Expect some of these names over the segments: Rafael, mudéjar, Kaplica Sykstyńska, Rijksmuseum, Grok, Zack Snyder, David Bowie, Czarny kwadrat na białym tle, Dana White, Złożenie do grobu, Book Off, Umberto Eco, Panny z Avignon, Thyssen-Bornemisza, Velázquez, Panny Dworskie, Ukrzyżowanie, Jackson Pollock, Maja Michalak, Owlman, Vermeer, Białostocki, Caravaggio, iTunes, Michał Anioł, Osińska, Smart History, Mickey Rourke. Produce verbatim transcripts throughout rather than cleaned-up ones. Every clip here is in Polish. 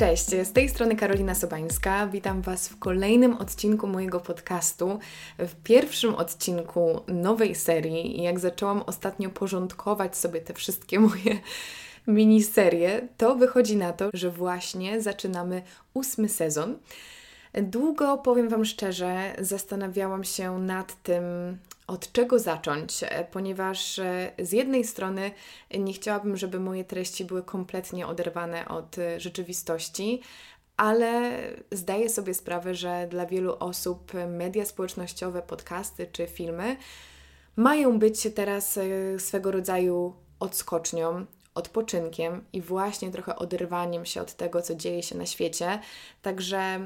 Cześć, z tej strony Karolina Sobańska. Witam Was w kolejnym odcinku mojego podcastu. W pierwszym odcinku nowej serii, jak zaczęłam ostatnio porządkować sobie te wszystkie moje miniserie, to wychodzi na to, że właśnie zaczynamy ósmy sezon. Długo, powiem Wam szczerze, zastanawiałam się nad tym, od czego zacząć, ponieważ z jednej strony nie chciałabym, żeby moje treści były kompletnie oderwane od rzeczywistości, ale zdaję sobie sprawę, że dla wielu osób media społecznościowe, podcasty czy filmy mają być teraz swego rodzaju odskocznią, odpoczynkiem i właśnie trochę oderwaniem się od tego, co dzieje się na świecie. Także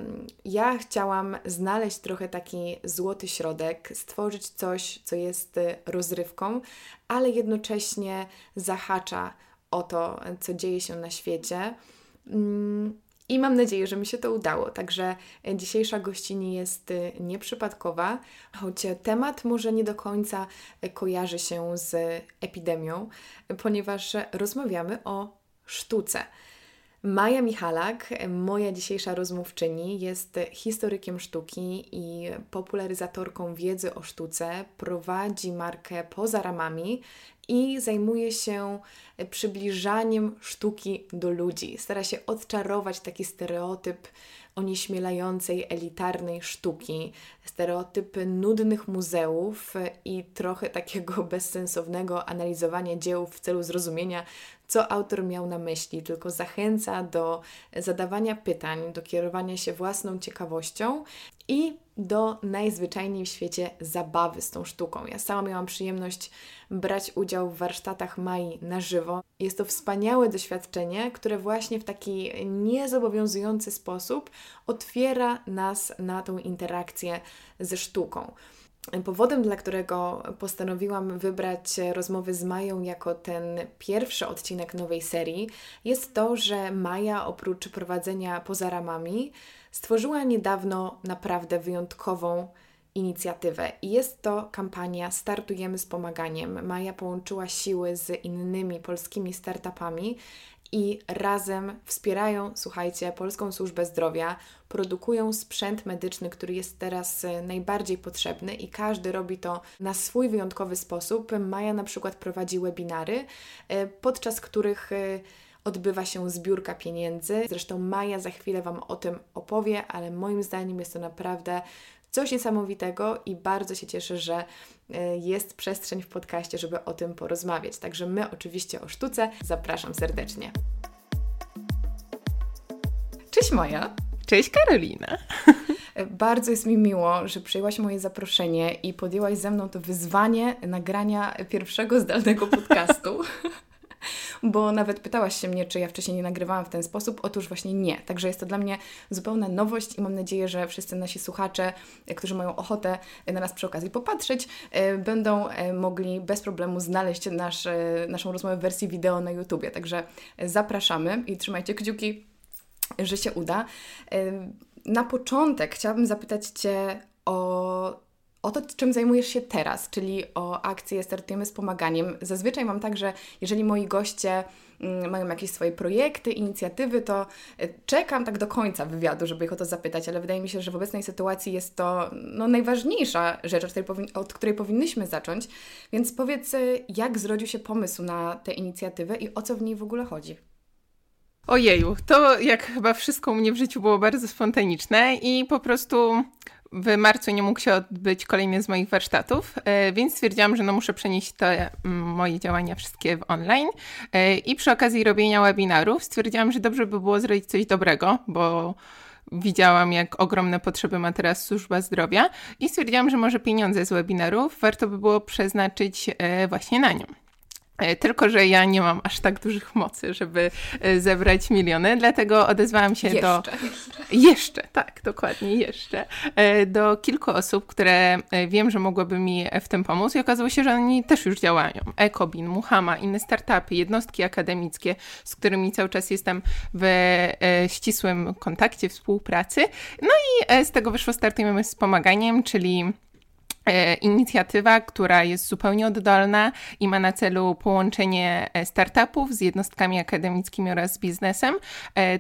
ja chciałam znaleźć trochę taki złoty środek, stworzyć coś, co jest rozrywką, ale jednocześnie zahacza o to, co dzieje się na świecie. I mam nadzieję, że mi się to udało. Także dzisiejsza gościni jest nieprzypadkowa, choć temat może nie do końca kojarzy się z epidemią, ponieważ rozmawiamy o sztuce. Maja Michalak, moja dzisiejsza rozmówczyni, jest historykiem sztuki i popularyzatorką wiedzy o sztuce, prowadzi markę Poza Ramami i zajmuje się przybliżaniem sztuki do ludzi. Stara się odczarować taki stereotyp onieśmielającej, elitarnej sztuki, stereotyp nudnych muzeów i trochę takiego bezsensownego analizowania dzieł w celu zrozumienia, co autor miał na myśli, tylko zachęca do zadawania pytań, do kierowania się własną ciekawością i do najzwyczajniej w świecie zabawy z tą sztuką. Ja sama miałam przyjemność brać udział w warsztatach Mai na żywo. Jest to wspaniałe doświadczenie, które właśnie w taki niezobowiązujący sposób otwiera nas na tą interakcję ze sztuką. Powodem, dla którego postanowiłam wybrać rozmowy z Mają jako ten pierwszy odcinek nowej serii, jest to, że Maja oprócz prowadzenia Poza Ramami stworzyła niedawno naprawdę wyjątkową inicjatywę i jest to kampania Startujemy z Pomaganiem. Maja połączyła siły z innymi polskimi startupami i razem wspierają, słuchajcie, polską służbę zdrowia, produkują sprzęt medyczny, który jest teraz najbardziej potrzebny i każdy robi to na swój wyjątkowy sposób. Maja na przykład prowadzi webinary, podczas których odbywa się zbiórka pieniędzy. Zresztą Maja za chwilę Wam o tym opowie, ale moim zdaniem jest to naprawdę coś niesamowitego i bardzo się cieszę, że jest przestrzeń w podcaście, żeby o tym porozmawiać. Także my oczywiście o sztuce. Zapraszam serdecznie. Cześć Maja. Cześć Karolina. Bardzo jest mi miło, że przyjęłaś moje zaproszenie i podjęłaś ze mną to wyzwanie nagrania pierwszego zdalnego podcastu. Bo nawet pytałaś się mnie, czy ja wcześniej nie nagrywałam w ten sposób. Otóż właśnie nie. Także jest to dla mnie zupełna nowość i mam nadzieję, że wszyscy nasi słuchacze, którzy mają ochotę na nas przy okazji popatrzeć, będą mogli bez problemu znaleźć nasz, naszą rozmowę w wersji wideo na YouTubie. Także zapraszamy i trzymajcie kciuki, że się uda. Na początek chciałabym zapytać Cię o... o to, czym zajmujesz się teraz, czyli o akcję Startujemy z Pomaganiem. Zazwyczaj mam tak, że jeżeli moi goście mają jakieś swoje projekty, inicjatywy, to czekam tak do końca wywiadu, żeby ich o to zapytać, ale wydaje mi się, że w obecnej sytuacji jest to no, najważniejsza rzecz, od której, powin- od której powinnyśmy zacząć. Więc powiedz, jak zrodził się pomysł na tę inicjatywę i o co w niej w ogóle chodzi? Ojeju, to jak chyba wszystko u mnie w życiu było bardzo spontaniczne i po prostu... W marcu nie mógł się odbyć kolejny z moich warsztatów, więc stwierdziłam, że no muszę przenieść te moje działania wszystkie w online i przy okazji robienia webinarów stwierdziłam, że dobrze by było zrobić coś dobrego, bo widziałam, jak ogromne potrzeby ma teraz służba zdrowia i stwierdziłam, że może pieniądze z webinarów warto by było przeznaczyć właśnie na nią. Tylko że ja nie mam aż tak dużych mocy, żeby zebrać miliony, dlatego odezwałam się jeszcze, do... Jeszcze. Jeszcze, tak, dokładnie, jeszcze. Do kilku osób, które wiem, że mogłyby mi w tym pomóc i okazało się, że oni też już działają. EcoBin, Muhama, inne startupy, jednostki akademickie, z którymi cały czas jestem w ścisłym kontakcie, współpracy. No i z tego wyszło Startujemy z Pomaganiem, czyli inicjatywa, która jest zupełnie oddolna i ma na celu połączenie startupów z jednostkami akademickimi oraz z biznesem,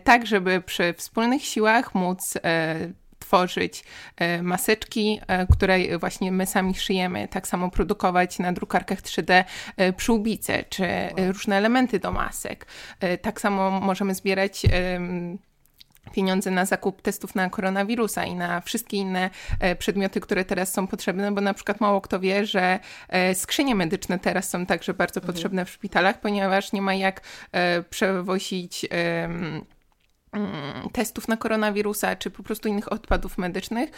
tak żeby przy wspólnych siłach móc tworzyć maseczki, które właśnie my sami szyjemy, tak samo produkować na drukarkach trzy D przyłbice czy różne elementy do masek. Tak samo możemy zbierać pieniądze na zakup testów na koronawirusa i na wszystkie inne przedmioty, które teraz są potrzebne, bo na przykład mało kto wie, że skrzynie medyczne teraz są także bardzo mhm. potrzebne w szpitalach, ponieważ nie ma jak przewozić testów na koronawirusa, czy po prostu innych odpadów medycznych,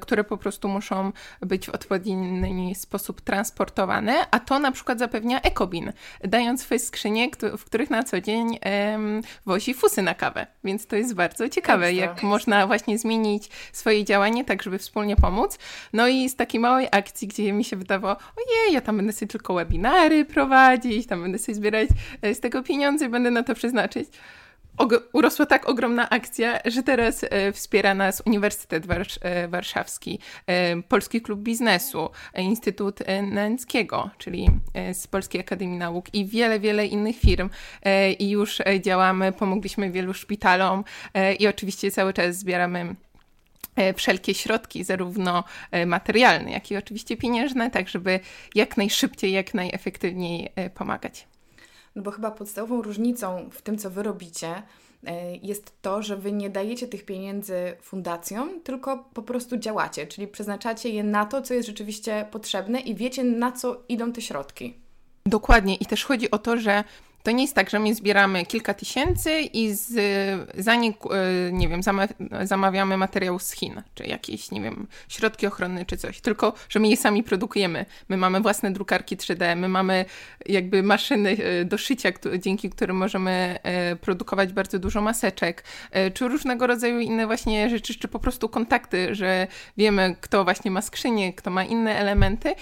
które po prostu muszą być w odpowiedni sposób transportowane, a to na przykład zapewnia EcoBin, dając swoje skrzynie, w których na co dzień wozi fusy na kawę. Więc to jest bardzo ciekawe, ekstra, jak ekstra. Można właśnie zmienić swoje działanie tak, żeby wspólnie pomóc. No i z takiej małej akcji, gdzie mi się wydawało, ojej, ja tam będę sobie tylko webinary prowadzić, tam będę sobie zbierać z tego pieniądze i będę na to przeznaczyć. Urosła tak ogromna akcja, że teraz wspiera nas Uniwersytet Warsz- Warszawski, Polski Klub Biznesu, Instytut Nenckiego, czyli z Polskiej Akademii Nauk i wiele, wiele innych firm. I już działamy, pomogliśmy wielu szpitalom i oczywiście cały czas zbieramy wszelkie środki, zarówno materialne, jak i oczywiście pieniężne, tak żeby jak najszybciej, jak najefektywniej pomagać. No bo chyba podstawową różnicą w tym, co wy robicie, jest to, że wy nie dajecie tych pieniędzy fundacjom, tylko po prostu działacie, czyli przeznaczacie je na to, co jest rzeczywiście potrzebne i wiecie, na co idą te środki. Dokładnie. I też chodzi o to, że to nie jest tak, że my zbieramy kilka tysięcy i z, za nie, nie wiem, zamawiamy materiał z Chin, czy jakieś, nie wiem, środki ochronne, czy coś. Tylko, że my je sami produkujemy. My mamy własne drukarki trzy D, my mamy jakby maszyny do szycia, dzięki którym możemy produkować bardzo dużo maseczek, czy różnego rodzaju inne właśnie rzeczy, czy po prostu kontakty, że wiemy, kto właśnie ma skrzynię, kto ma inne elementy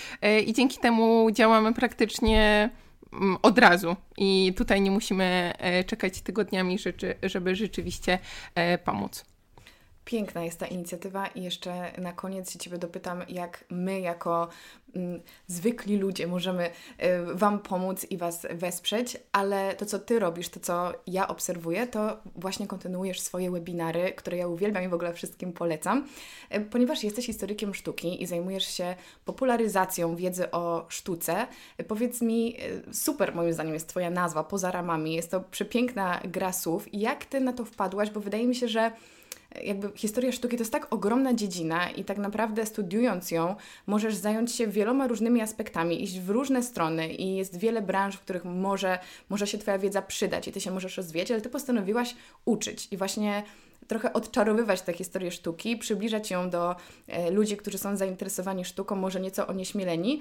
i dzięki temu działamy praktycznie od razu i tutaj nie musimy czekać tygodniami, żeby rzeczywiście pomóc. Piękna jest ta inicjatywa i jeszcze na koniec się Ciebie dopytam, jak my jako zwykli ludzie możemy Wam pomóc i Was wesprzeć, ale to, co Ty robisz, to, co ja obserwuję, to właśnie kontynuujesz swoje webinary, które ja uwielbiam i w ogóle wszystkim polecam, ponieważ jesteś historykiem sztuki i zajmujesz się popularyzacją wiedzy o sztuce. Powiedz mi, super moim zdaniem jest Twoja nazwa, Poza Ramami, jest to przepiękna gra słów i jak Ty na to wpadłaś, bo wydaje mi się, że jakby historia sztuki to jest tak ogromna dziedzina i tak naprawdę studiując ją możesz zająć się wieloma różnymi aspektami, iść w różne strony i jest wiele branż, w których może, może się Twoja wiedza przydać i Ty się możesz rozwijać, ale Ty postanowiłaś uczyć i właśnie trochę odczarowywać tę historię sztuki, przybliżać ją do e, ludzi, którzy są zainteresowani sztuką, może nieco onieśmieleni.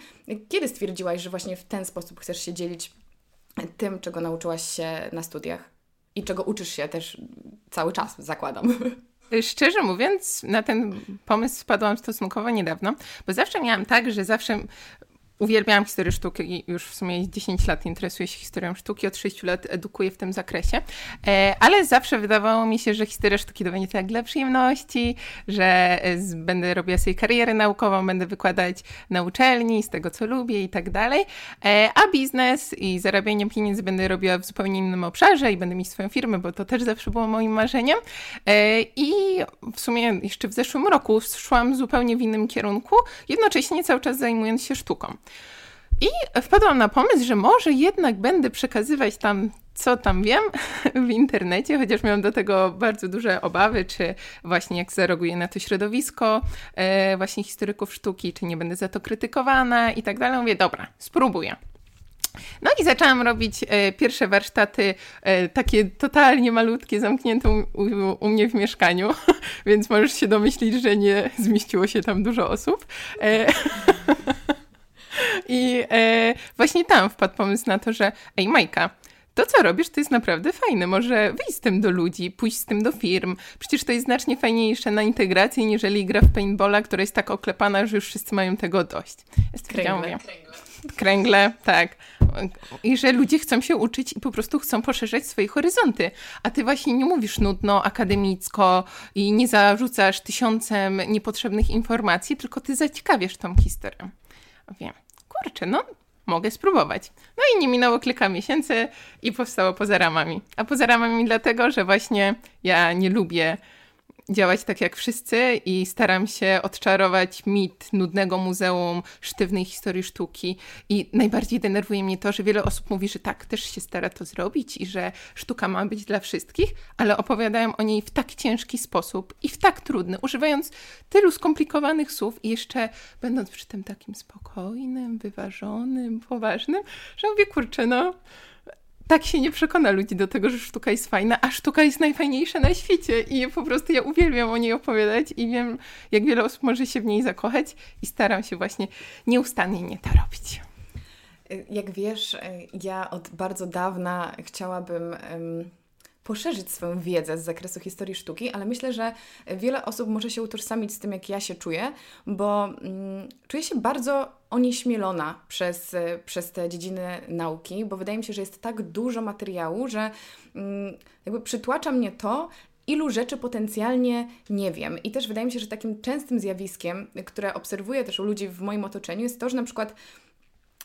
Kiedy stwierdziłaś, że właśnie w ten sposób chcesz się dzielić tym, czego nauczyłaś się na studiach i czego uczysz się też cały czas, zakładam? Szczerze mówiąc, na ten pomysł wpadłam stosunkowo niedawno, bo zawsze miałam tak, że zawsze uwielbiałam historię sztuki i już w sumie dziesięć lat interesuję się historią sztuki, od sześciu lat edukuję w tym zakresie, ale zawsze wydawało mi się, że historia sztuki to będzie tak dla przyjemności, że będę robiła sobie karierę naukową, będę wykładać na uczelni z tego, co lubię i tak dalej, a biznes i zarabianie pieniędzy będę robiła w zupełnie innym obszarze i będę mieć swoją firmę, bo to też zawsze było moim marzeniem i w sumie jeszcze w zeszłym roku szłam zupełnie w innym kierunku, jednocześnie cały czas zajmując się sztuką. I wpadłam na pomysł, że może jednak będę przekazywać tam, co tam wiem, w internecie, chociaż miałam do tego bardzo duże obawy, czy właśnie jak zareaguje na to środowisko właśnie historyków sztuki, czy nie będę za to krytykowana i tak dalej. Mówię, dobra, spróbuję. No i zaczęłam robić e, pierwsze warsztaty, e, takie totalnie malutkie, zamknięte u, u, u mnie w mieszkaniu, więc możesz się domyślić, że nie zmieściło się tam dużo osób. E, I e, właśnie tam wpadł pomysł na to, że ej Majka, to co robisz to jest naprawdę fajne, może wyjść z tym do ludzi, pójść z tym do firm, przecież to jest znacznie fajniejsze na integrację, niżeli gra w paintballa, która jest tak oklepana, że już wszyscy mają tego dość. Ja kręgle, kręgle. kręgle, tak. I że ludzie chcą się uczyć i po prostu chcą poszerzać swoje horyzonty. A ty właśnie nie mówisz nudno, akademicko i nie zarzucasz tysiącem niepotrzebnych informacji, tylko ty zaciekawiasz tą historię. Wiem, kurczę, no mogę spróbować. No i nie minęło kilka miesięcy i powstało Poza Ramami. A Poza Ramami dlatego, że właśnie ja nie lubię działać tak jak wszyscy i staram się odczarować mit nudnego muzeum, sztywnej historii sztuki. I najbardziej denerwuje mnie to, że wiele osób mówi, że tak, też się stara to zrobić i że sztuka ma być dla wszystkich, ale opowiadają o niej w tak ciężki sposób i w tak trudny, używając tylu skomplikowanych słów i jeszcze będąc przy tym takim spokojnym, wyważonym, poważnym, że mówię, kurczę, no... Tak się nie przekona ludzi do tego, że sztuka jest fajna, a sztuka jest najfajniejsza na świecie i po prostu ja uwielbiam o niej opowiadać i wiem, jak wiele osób może się w niej zakochać i staram się właśnie nieustannie nie to robić. Jak wiesz, ja od bardzo dawna chciałabym poszerzyć swoją wiedzę z zakresu historii sztuki, ale myślę, że wiele osób może się utożsamić z tym, jak ja się czuję, bo mm, czuję się bardzo onieśmielona przez, przez te dziedziny nauki, bo wydaje mi się, że jest tak dużo materiału, że mm, jakby przytłacza mnie to, ilu rzeczy potencjalnie nie wiem. I też wydaje mi się, że takim częstym zjawiskiem, które obserwuję też u ludzi w moim otoczeniu, jest to, że na przykład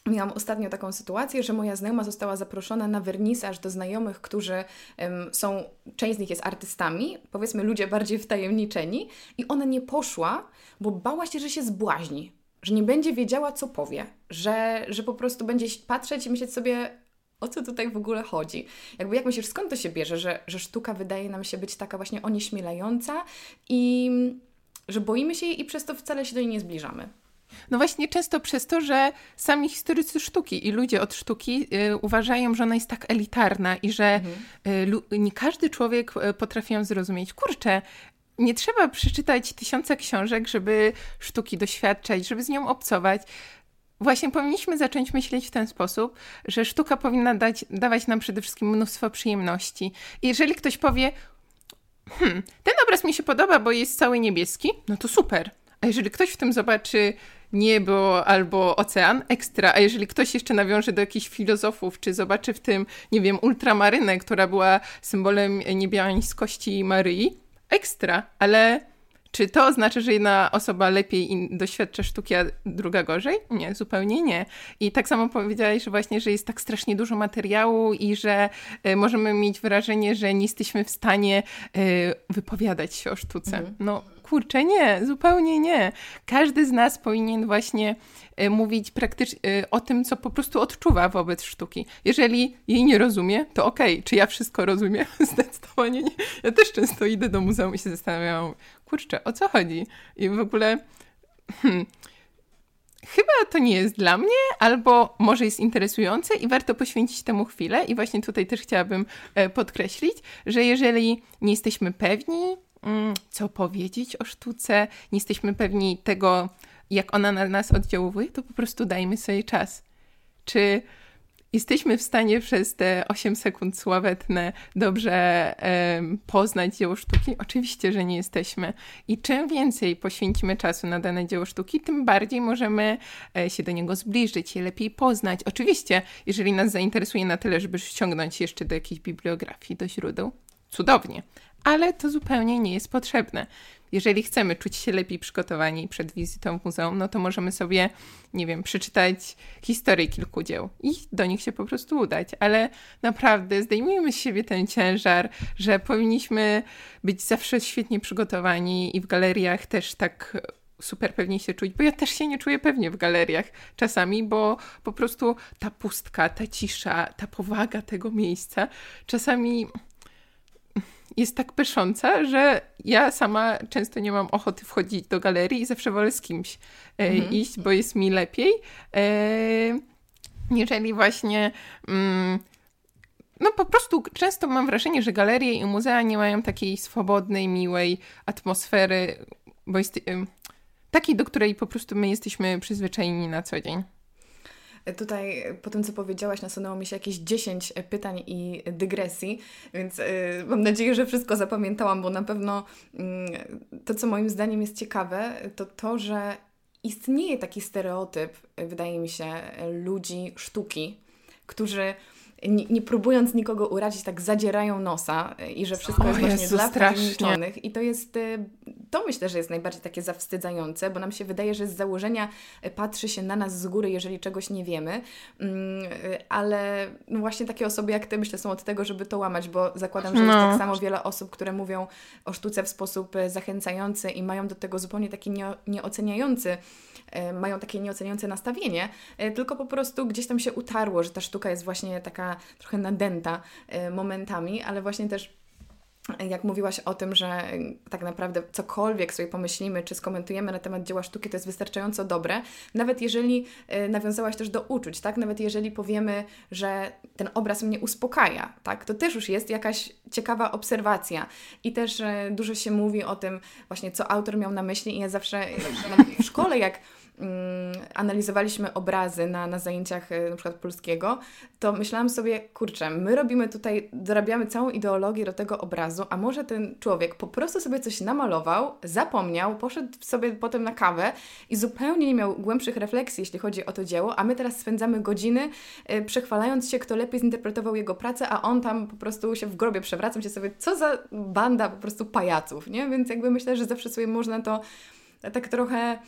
miałam ostatnio taką sytuację, że moja znajoma została zaproszona na wernisaż do znajomych, którzy um, są, część z nich jest artystami, powiedzmy ludzie bardziej wtajemniczeni i ona nie poszła, bo bała się, że się zbłaźni, że nie będzie wiedziała, co powie, że, że po prostu będzie patrzeć i myśleć sobie, o co tutaj w ogóle chodzi. Jakby jak myślisz, skąd to się bierze, że, że sztuka wydaje nam się być taka właśnie onieśmielająca i że boimy się jej i przez to wcale się do niej nie zbliżamy. No właśnie często przez to, że sami historycy sztuki i ludzie od sztuki y, uważają, że ona jest tak elitarna i że mhm. y, nie każdy człowiek potrafi ją zrozumieć. Kurczę, nie trzeba przeczytać tysiąca książek, żeby sztuki doświadczać, żeby z nią obcować. Właśnie powinniśmy zacząć myśleć w ten sposób, że sztuka powinna dać, dawać nam przede wszystkim mnóstwo przyjemności. I jeżeli ktoś powie, hmm, ten obraz mi się podoba, bo jest cały niebieski, no to super. A jeżeli ktoś w tym zobaczy niebo albo ocean, ekstra. A jeżeli ktoś jeszcze nawiąże do jakichś filozofów, czy zobaczy w tym, nie wiem, ultramarynę, która była symbolem niebiańskości Maryi, ekstra. Ale czy to oznacza, że jedna osoba lepiej doświadcza sztuki, a druga gorzej? Nie, zupełnie nie. I tak samo powiedziałaś, że właśnie, że jest tak strasznie dużo materiału i że y, możemy mieć wrażenie, że nie jesteśmy w stanie y, wypowiadać się o sztuce. Mhm. No kurczę, nie, zupełnie nie. Każdy z nas powinien właśnie y, mówić praktycznie y, o tym, co po prostu odczuwa wobec sztuki. Jeżeli jej nie rozumie, to okej. Okay. Czy ja wszystko rozumiem? Zdecydowanie nie. Ja też często idę do muzeum i się zastanawiam, kurczę, o co chodzi? I w ogóle hmm, chyba to nie jest dla mnie, albo może jest interesujące i warto poświęcić temu chwilę. I właśnie tutaj też chciałabym e, podkreślić, że jeżeli nie jesteśmy pewni, mm, co powiedzieć o sztuce, nie jesteśmy pewni tego, jak ona na nas oddziałuje, to po prostu dajmy sobie czas. Czy jesteśmy w stanie przez te osiem sekund sławetne dobrze um, poznać dzieło sztuki? Oczywiście, że nie jesteśmy. I czym więcej poświęcimy czasu na dane dzieło sztuki, tym bardziej możemy e, się do niego zbliżyć, je lepiej poznać. Oczywiście, jeżeli nas zainteresuje na tyle, żeby ściągnąć jeszcze do jakiejś bibliografii, do źródeł, cudownie. Ale to zupełnie nie jest potrzebne. Jeżeli chcemy czuć się lepiej przygotowani przed wizytą w muzeum, no to możemy sobie, nie wiem, przeczytać historię kilku dzieł i do nich się po prostu udać. Ale naprawdę zdejmijmy z siebie ten ciężar, że powinniśmy być zawsze świetnie przygotowani i w galeriach też tak super pewnie się czuć, bo ja też się nie czuję pewnie w galeriach czasami, bo po prostu ta pustka, ta cisza, ta powaga tego miejsca czasami jest tak pysząca, że ja sama często nie mam ochoty wchodzić do galerii i zawsze wolę z kimś e, mm-hmm. iść, bo jest mi lepiej, e, niżeli właśnie... Mm, no po prostu często mam wrażenie, że galerie i muzea nie mają takiej swobodnej, miłej atmosfery, bo jest, e, takiej, do której po prostu my jesteśmy przyzwyczajeni na co dzień. Tutaj po tym, co powiedziałaś, nasunęło mi się jakieś dziesięć pytań i dygresji, więc yy, mam nadzieję, że wszystko zapamiętałam, bo na pewno yy, to, co moim zdaniem jest ciekawe, to to, że istnieje taki stereotyp, wydaje mi się, ludzi sztuki, którzy nie, nie próbując nikogo urazić, tak zadzierają nosa i że wszystko o jest właśnie Jezu, dla wtajemniczonych. I to jest, to myślę, że jest najbardziej takie zawstydzające, bo nam się wydaje, że z założenia patrzy się na nas z góry, jeżeli czegoś nie wiemy, ale właśnie takie osoby jak Ty, myślę, są od tego, żeby to łamać, bo zakładam, że no. jest tak samo wiele osób, które mówią o sztuce w sposób zachęcający i mają do tego zupełnie taki nie, nieoceniający, mają takie nieoceniające nastawienie, tylko po prostu gdzieś tam się utarło, że ta sztuka jest właśnie taka trochę nadęta momentami, ale właśnie też jak mówiłaś o tym, że tak naprawdę cokolwiek sobie pomyślimy czy skomentujemy na temat dzieła sztuki, to jest wystarczająco dobre, nawet jeżeli nawiązałaś też do uczuć, tak? Nawet jeżeli powiemy, że ten obraz mnie uspokaja, tak? To też już jest jakaś ciekawa obserwacja i też dużo się mówi o tym właśnie, co autor miał na myśli i ja zawsze w szkole jak analizowaliśmy obrazy na, na zajęciach na przykład polskiego, to myślałam sobie, kurczę, my robimy tutaj, dorabiamy całą ideologię do tego obrazu, a może ten człowiek po prostu sobie coś namalował, zapomniał, poszedł sobie potem na kawę i zupełnie nie miał głębszych refleksji, jeśli chodzi o to dzieło, a my teraz spędzamy godziny yy, przechwalając się, kto lepiej zinterpretował jego pracę, a on tam po prostu się w grobie przewraca, się sobie, co za banda po prostu pajaców, nie? Więc jakby myślę, że zawsze sobie można to tak trochę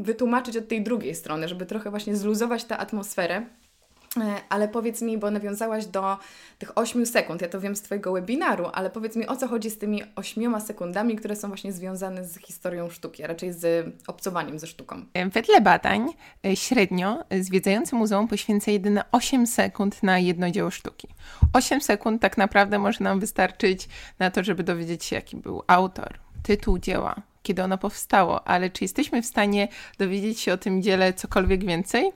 wytłumaczyć od tej drugiej strony, żeby trochę właśnie zluzować tę atmosferę. Ale powiedz mi, bo nawiązałaś do tych ośmiu sekund, ja to wiem z Twojego webinaru, ale powiedz mi, o co chodzi z tymi ośmioma sekundami, które są właśnie związane z historią sztuki, a raczej z obcowaniem ze sztuką. Wedle badań średnio zwiedzający muzeum poświęca jedynie osiem sekund na jedno dzieło sztuki. osiem sekund tak naprawdę może nam wystarczyć na to, żeby dowiedzieć się, jaki był autor, tytuł dzieła, kiedy ono powstało, ale czy jesteśmy w stanie dowiedzieć się o tym dziele cokolwiek więcej?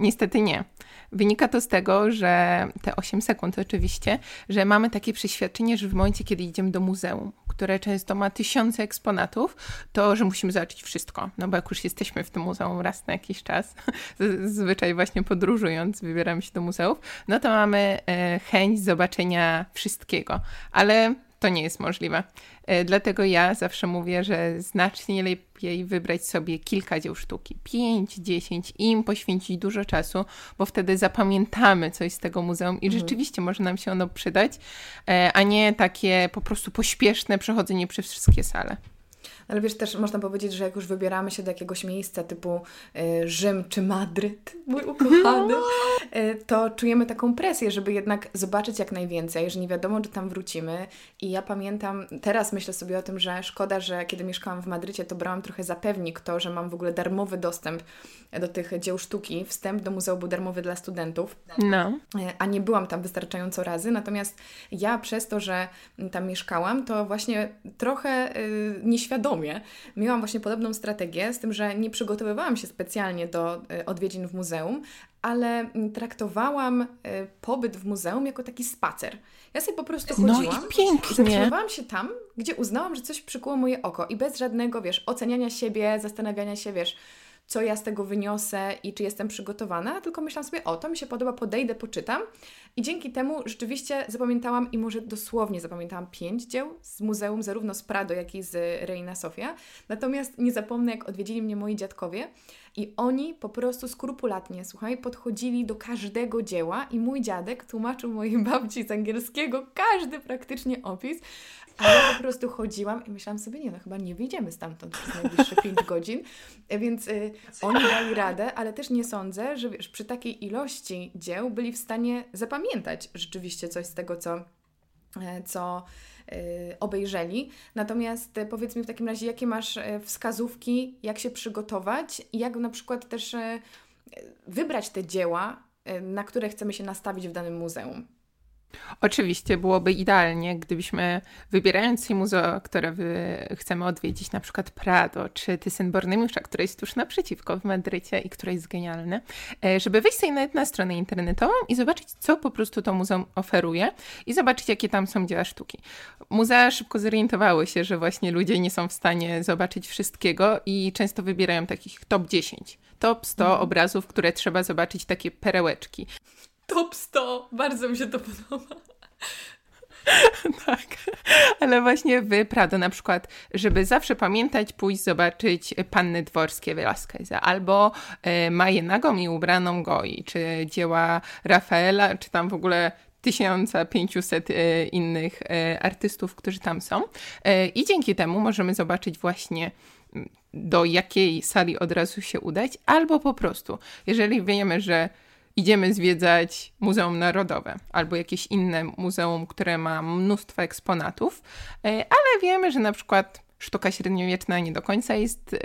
Niestety nie. Wynika to z tego, że te osiem sekund oczywiście, że mamy takie przeświadczenie, że w momencie, kiedy idziemy do muzeum, które często ma tysiące eksponatów, to, że musimy zobaczyć wszystko. No bo jak już jesteśmy w tym muzeum raz na jakiś czas, zazwyczaj właśnie podróżując, wybieramy się do muzeów, no to mamy chęć zobaczenia wszystkiego. Ale to nie jest możliwe. Dlatego ja zawsze mówię, że znacznie lepiej wybrać sobie kilka dzieł sztuki, pięć, dziesięć i im poświęcić dużo czasu, bo wtedy zapamiętamy coś z tego muzeum i mhm. rzeczywiście może nam się ono przydać, a nie takie po prostu pośpieszne przechodzenie przez wszystkie sale. Ale wiesz, też można powiedzieć, że jak już wybieramy się do jakiegoś miejsca typu y, Rzym czy Madryt, mój ukochany, y, to czujemy taką presję, żeby jednak zobaczyć jak najwięcej, że nie wiadomo, czy tam wrócimy. I ja pamiętam, teraz myślę sobie o tym, że szkoda, że kiedy mieszkałam w Madrycie, to brałam trochę za pewnik to, że mam w ogóle darmowy dostęp do tych dzieł sztuki. Wstęp do muzeum był darmowy dla studentów, no. y, a nie byłam tam wystarczająco razy. Natomiast ja przez to, że tam mieszkałam, to właśnie trochę y, nieświadomie miałam właśnie podobną strategię, z tym, że nie przygotowywałam się specjalnie do odwiedzin w muzeum, ale traktowałam pobyt w muzeum jako taki spacer. Ja sobie po prostu chodziłam no i pięknie. Zatrzymywałam się tam, gdzie uznałam, że coś przykuło moje oko i bez żadnego, wiesz, oceniania siebie, zastanawiania się, wiesz, co ja z tego wyniosę i czy jestem przygotowana, tylko myślałam sobie, o, to mi się podoba, podejdę, poczytam. I dzięki temu rzeczywiście zapamiętałam i może dosłownie zapamiętałam pięć dzieł z muzeum, zarówno z Prado, jak i z Reina Sofia. Natomiast nie zapomnę, jak odwiedzili mnie moi dziadkowie i oni po prostu skrupulatnie, słuchaj, podchodzili do każdego dzieła i mój dziadek tłumaczył mojej babci z angielskiego każdy praktycznie opis, a ja po prostu chodziłam i myślałam sobie, nie no, chyba nie wyjdziemy stamtąd przez najbliższe pięć godzin, więc y, oni dali radę, ale też nie sądzę, że wiesz, przy takiej ilości dzieł byli w stanie zapamiętać rzeczywiście coś z tego, co, co y, obejrzeli. Natomiast y, powiedz mi w takim razie, jakie masz wskazówki, jak się przygotować i jak na przykład też y, wybrać te dzieła, y, na które chcemy się nastawić w danym muzeum? Oczywiście byłoby idealnie, gdybyśmy wybierając się muzeo, które chcemy odwiedzić, na przykład Prado czy Thyssen-Bornemisza, które jest tuż naprzeciwko w Madrycie i które jest genialne, żeby wejść sobie nawet na stronę internetową i zobaczyć, co po prostu to muzeum oferuje i zobaczyć, jakie tam są dzieła sztuki. Muzea szybko zorientowały się, że właśnie ludzie nie są w stanie zobaczyć wszystkiego i często wybierają takich top dziesięć, top sto obrazów, które trzeba zobaczyć, takie perełeczki. Top sto! Bardzo mi się to podoba. Tak, ale właśnie w Prado na przykład, żeby zawsze pamiętać, pójść zobaczyć Panny Dworskie w Lascaux'a, albo Maję nagą i ubraną goi, czy dzieła Rafaela, czy tam w ogóle tysiąc pięćset innych artystów, którzy tam są. I dzięki temu możemy zobaczyć właśnie, do jakiej sali od razu się udać, albo po prostu, jeżeli wiemy, że idziemy zwiedzać Muzeum Narodowe albo jakieś inne muzeum, które ma mnóstwo eksponatów, ale wiemy, że na przykład sztuka średniowieczna nie do końca jest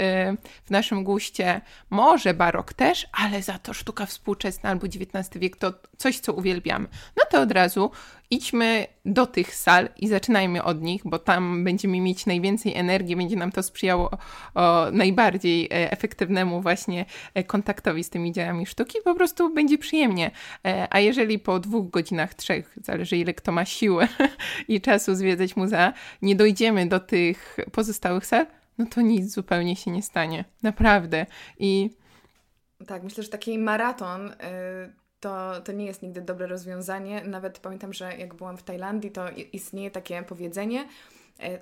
w naszym guście, może barok też, ale za to sztuka współczesna albo dziewiętnasty wiek to coś, co uwielbiamy. No to od razu idźmy do tych sal i zaczynajmy od nich, bo tam będziemy mieć najwięcej energii, będzie nam to sprzyjało o, najbardziej efektywnemu właśnie kontaktowi z tymi dziełami sztuki. Po prostu będzie przyjemnie. A jeżeli po dwóch godzinach, trzech, zależy ile kto ma siły i czasu zwiedzać muzea, nie dojdziemy do tych pozostałych sal, no to nic zupełnie się nie stanie. Naprawdę. I tak, myślę, że taki maraton... Yy... To, to nie jest nigdy dobre rozwiązanie. Nawet pamiętam, że jak byłam w Tajlandii, to istnieje takie powiedzenie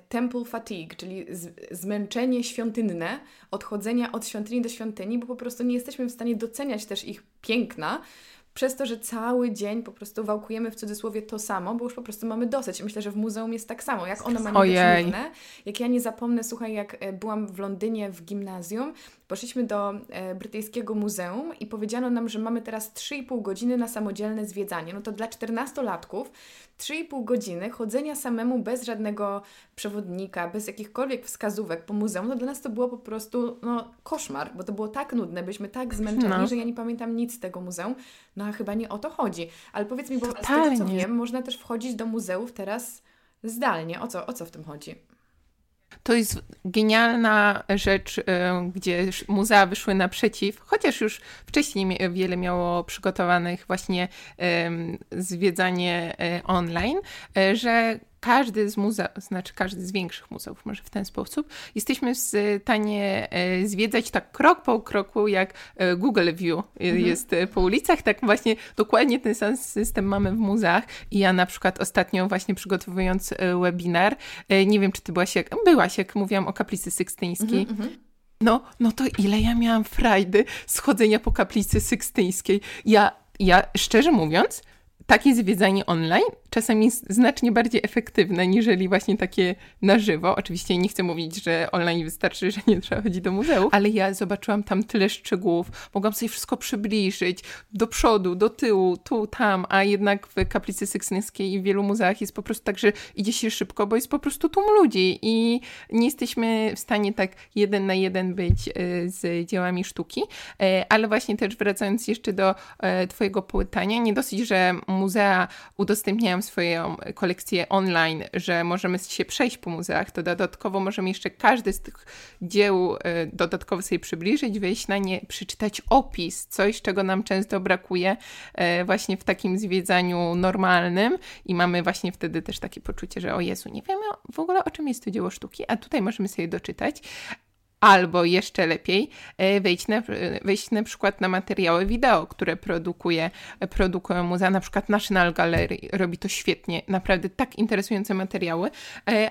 temple fatigue, czyli zmęczenie świątynne, odchodzenia od świątyni do świątyni, bo po prostu nie jesteśmy w stanie doceniać też ich piękna, przez to, że cały dzień po prostu wałkujemy w cudzysłowie to samo, bo już po prostu mamy dosyć. Myślę, że w muzeum jest tak samo. Jak ono ma być nudne. Jak ja nie zapomnę, słuchaj, jak byłam w Londynie w gimnazjum, poszliśmy do e, brytyjskiego muzeum i powiedziano nam, że mamy teraz trzy i pół godziny na samodzielne zwiedzanie. No to dla czternastolatków trzy i pół godziny chodzenia samemu bez żadnego przewodnika, bez jakichkolwiek wskazówek po muzeum, to dla nas to było po prostu no, koszmar, bo to było tak nudne, byliśmy tak zmęczeni, no. że ja nie pamiętam nic z tego muzeum. No a chyba nie o to chodzi. Ale powiedz mi, bo totalnie. Z tego co wiem, można też wchodzić do muzeów teraz zdalnie. O co, o co w tym chodzi? To jest genialna rzecz, gdzie muzea wyszły naprzeciw, chociaż już wcześniej wiele miało przygotowanych właśnie zwiedzanie online, że każdy z muzeów, znaczy każdy z większych muzeów, może w ten sposób, jesteśmy w stanie zwiedzać tak krok po kroku, jak Google View jest mhm. po ulicach, tak właśnie dokładnie ten sam system mamy w muzeach. I ja na przykład ostatnio właśnie przygotowując webinar, nie wiem, czy ty byłaś, jak, byłaś, jak mówiłam o Kaplicy Sykstyńskiej, mhm, no, no to ile ja miałam frajdy z chodzenia po Kaplicy Sykstyńskiej. Ja, ja szczerze mówiąc, takie zwiedzanie online czasem jest znacznie bardziej efektywne, niżeli właśnie takie na żywo. Oczywiście nie chcę mówić, że online wystarczy, że nie trzeba chodzić do muzeum, ale ja zobaczyłam tam tyle szczegółów, mogłam sobie wszystko przybliżyć, do przodu, do tyłu, tu, tam, a jednak w Kaplicy Sykstyńskiej i w wielu muzeach jest po prostu tak, że idzie się szybko, bo jest po prostu tłum ludzi i nie jesteśmy w stanie tak jeden na jeden być z dziełami sztuki, ale właśnie też wracając jeszcze do twojego pytania, nie dosyć, że muzea udostępniają swoją kolekcję online, że możemy się przejść po muzeach, to dodatkowo możemy jeszcze każdy z tych dzieł dodatkowo sobie przybliżyć, wejść na nie, przeczytać opis, coś, czego nam często brakuje właśnie w takim zwiedzaniu normalnym i mamy właśnie wtedy też takie poczucie, że o Jezu, nie wiemy w ogóle o czym jest to dzieło sztuki, a tutaj możemy sobie doczytać. Albo jeszcze lepiej wejść na, wejść na przykład na materiały wideo, które produkuje, produkują muzea, na przykład National Gallery robi to świetnie, naprawdę tak interesujące materiały,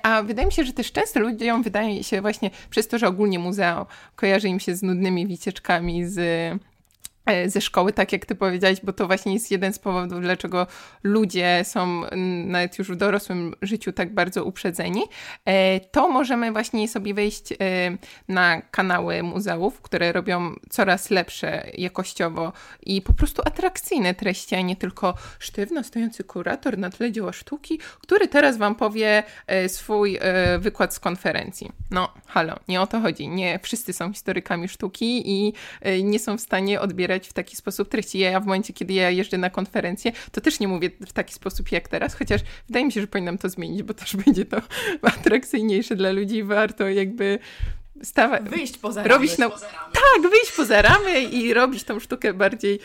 a wydaje mi się, że też często ludziom wydaje się właśnie przez to, że ogólnie muzea kojarzy im się z nudnymi wycieczkami z... ze szkoły, tak jak ty powiedziałaś, bo to właśnie jest jeden z powodów, dlaczego ludzie są nawet już w dorosłym życiu tak bardzo uprzedzeni, to możemy właśnie sobie wejść na kanały muzeów, które robią coraz lepsze jakościowo i po prostu atrakcyjne treści, a nie tylko sztywno stojący kurator na tle dzieła sztuki, który teraz wam powie swój wykład z konferencji. No, halo, nie o to chodzi. Nie wszyscy są historykami sztuki i nie są w stanie odbierać w taki sposób treści. Ja, ja w momencie, kiedy ja jeżdżę na konferencję, to też nie mówię w taki sposób jak teraz, chociaż wydaje mi się, że powinnam to zmienić, bo też będzie to atrakcyjniejsze dla ludzi. Warto jakby stawa- wyjść poza ramy. Robić na- poza ramy. Tak, wyjść poza ramy i robić tą sztukę bardziej e,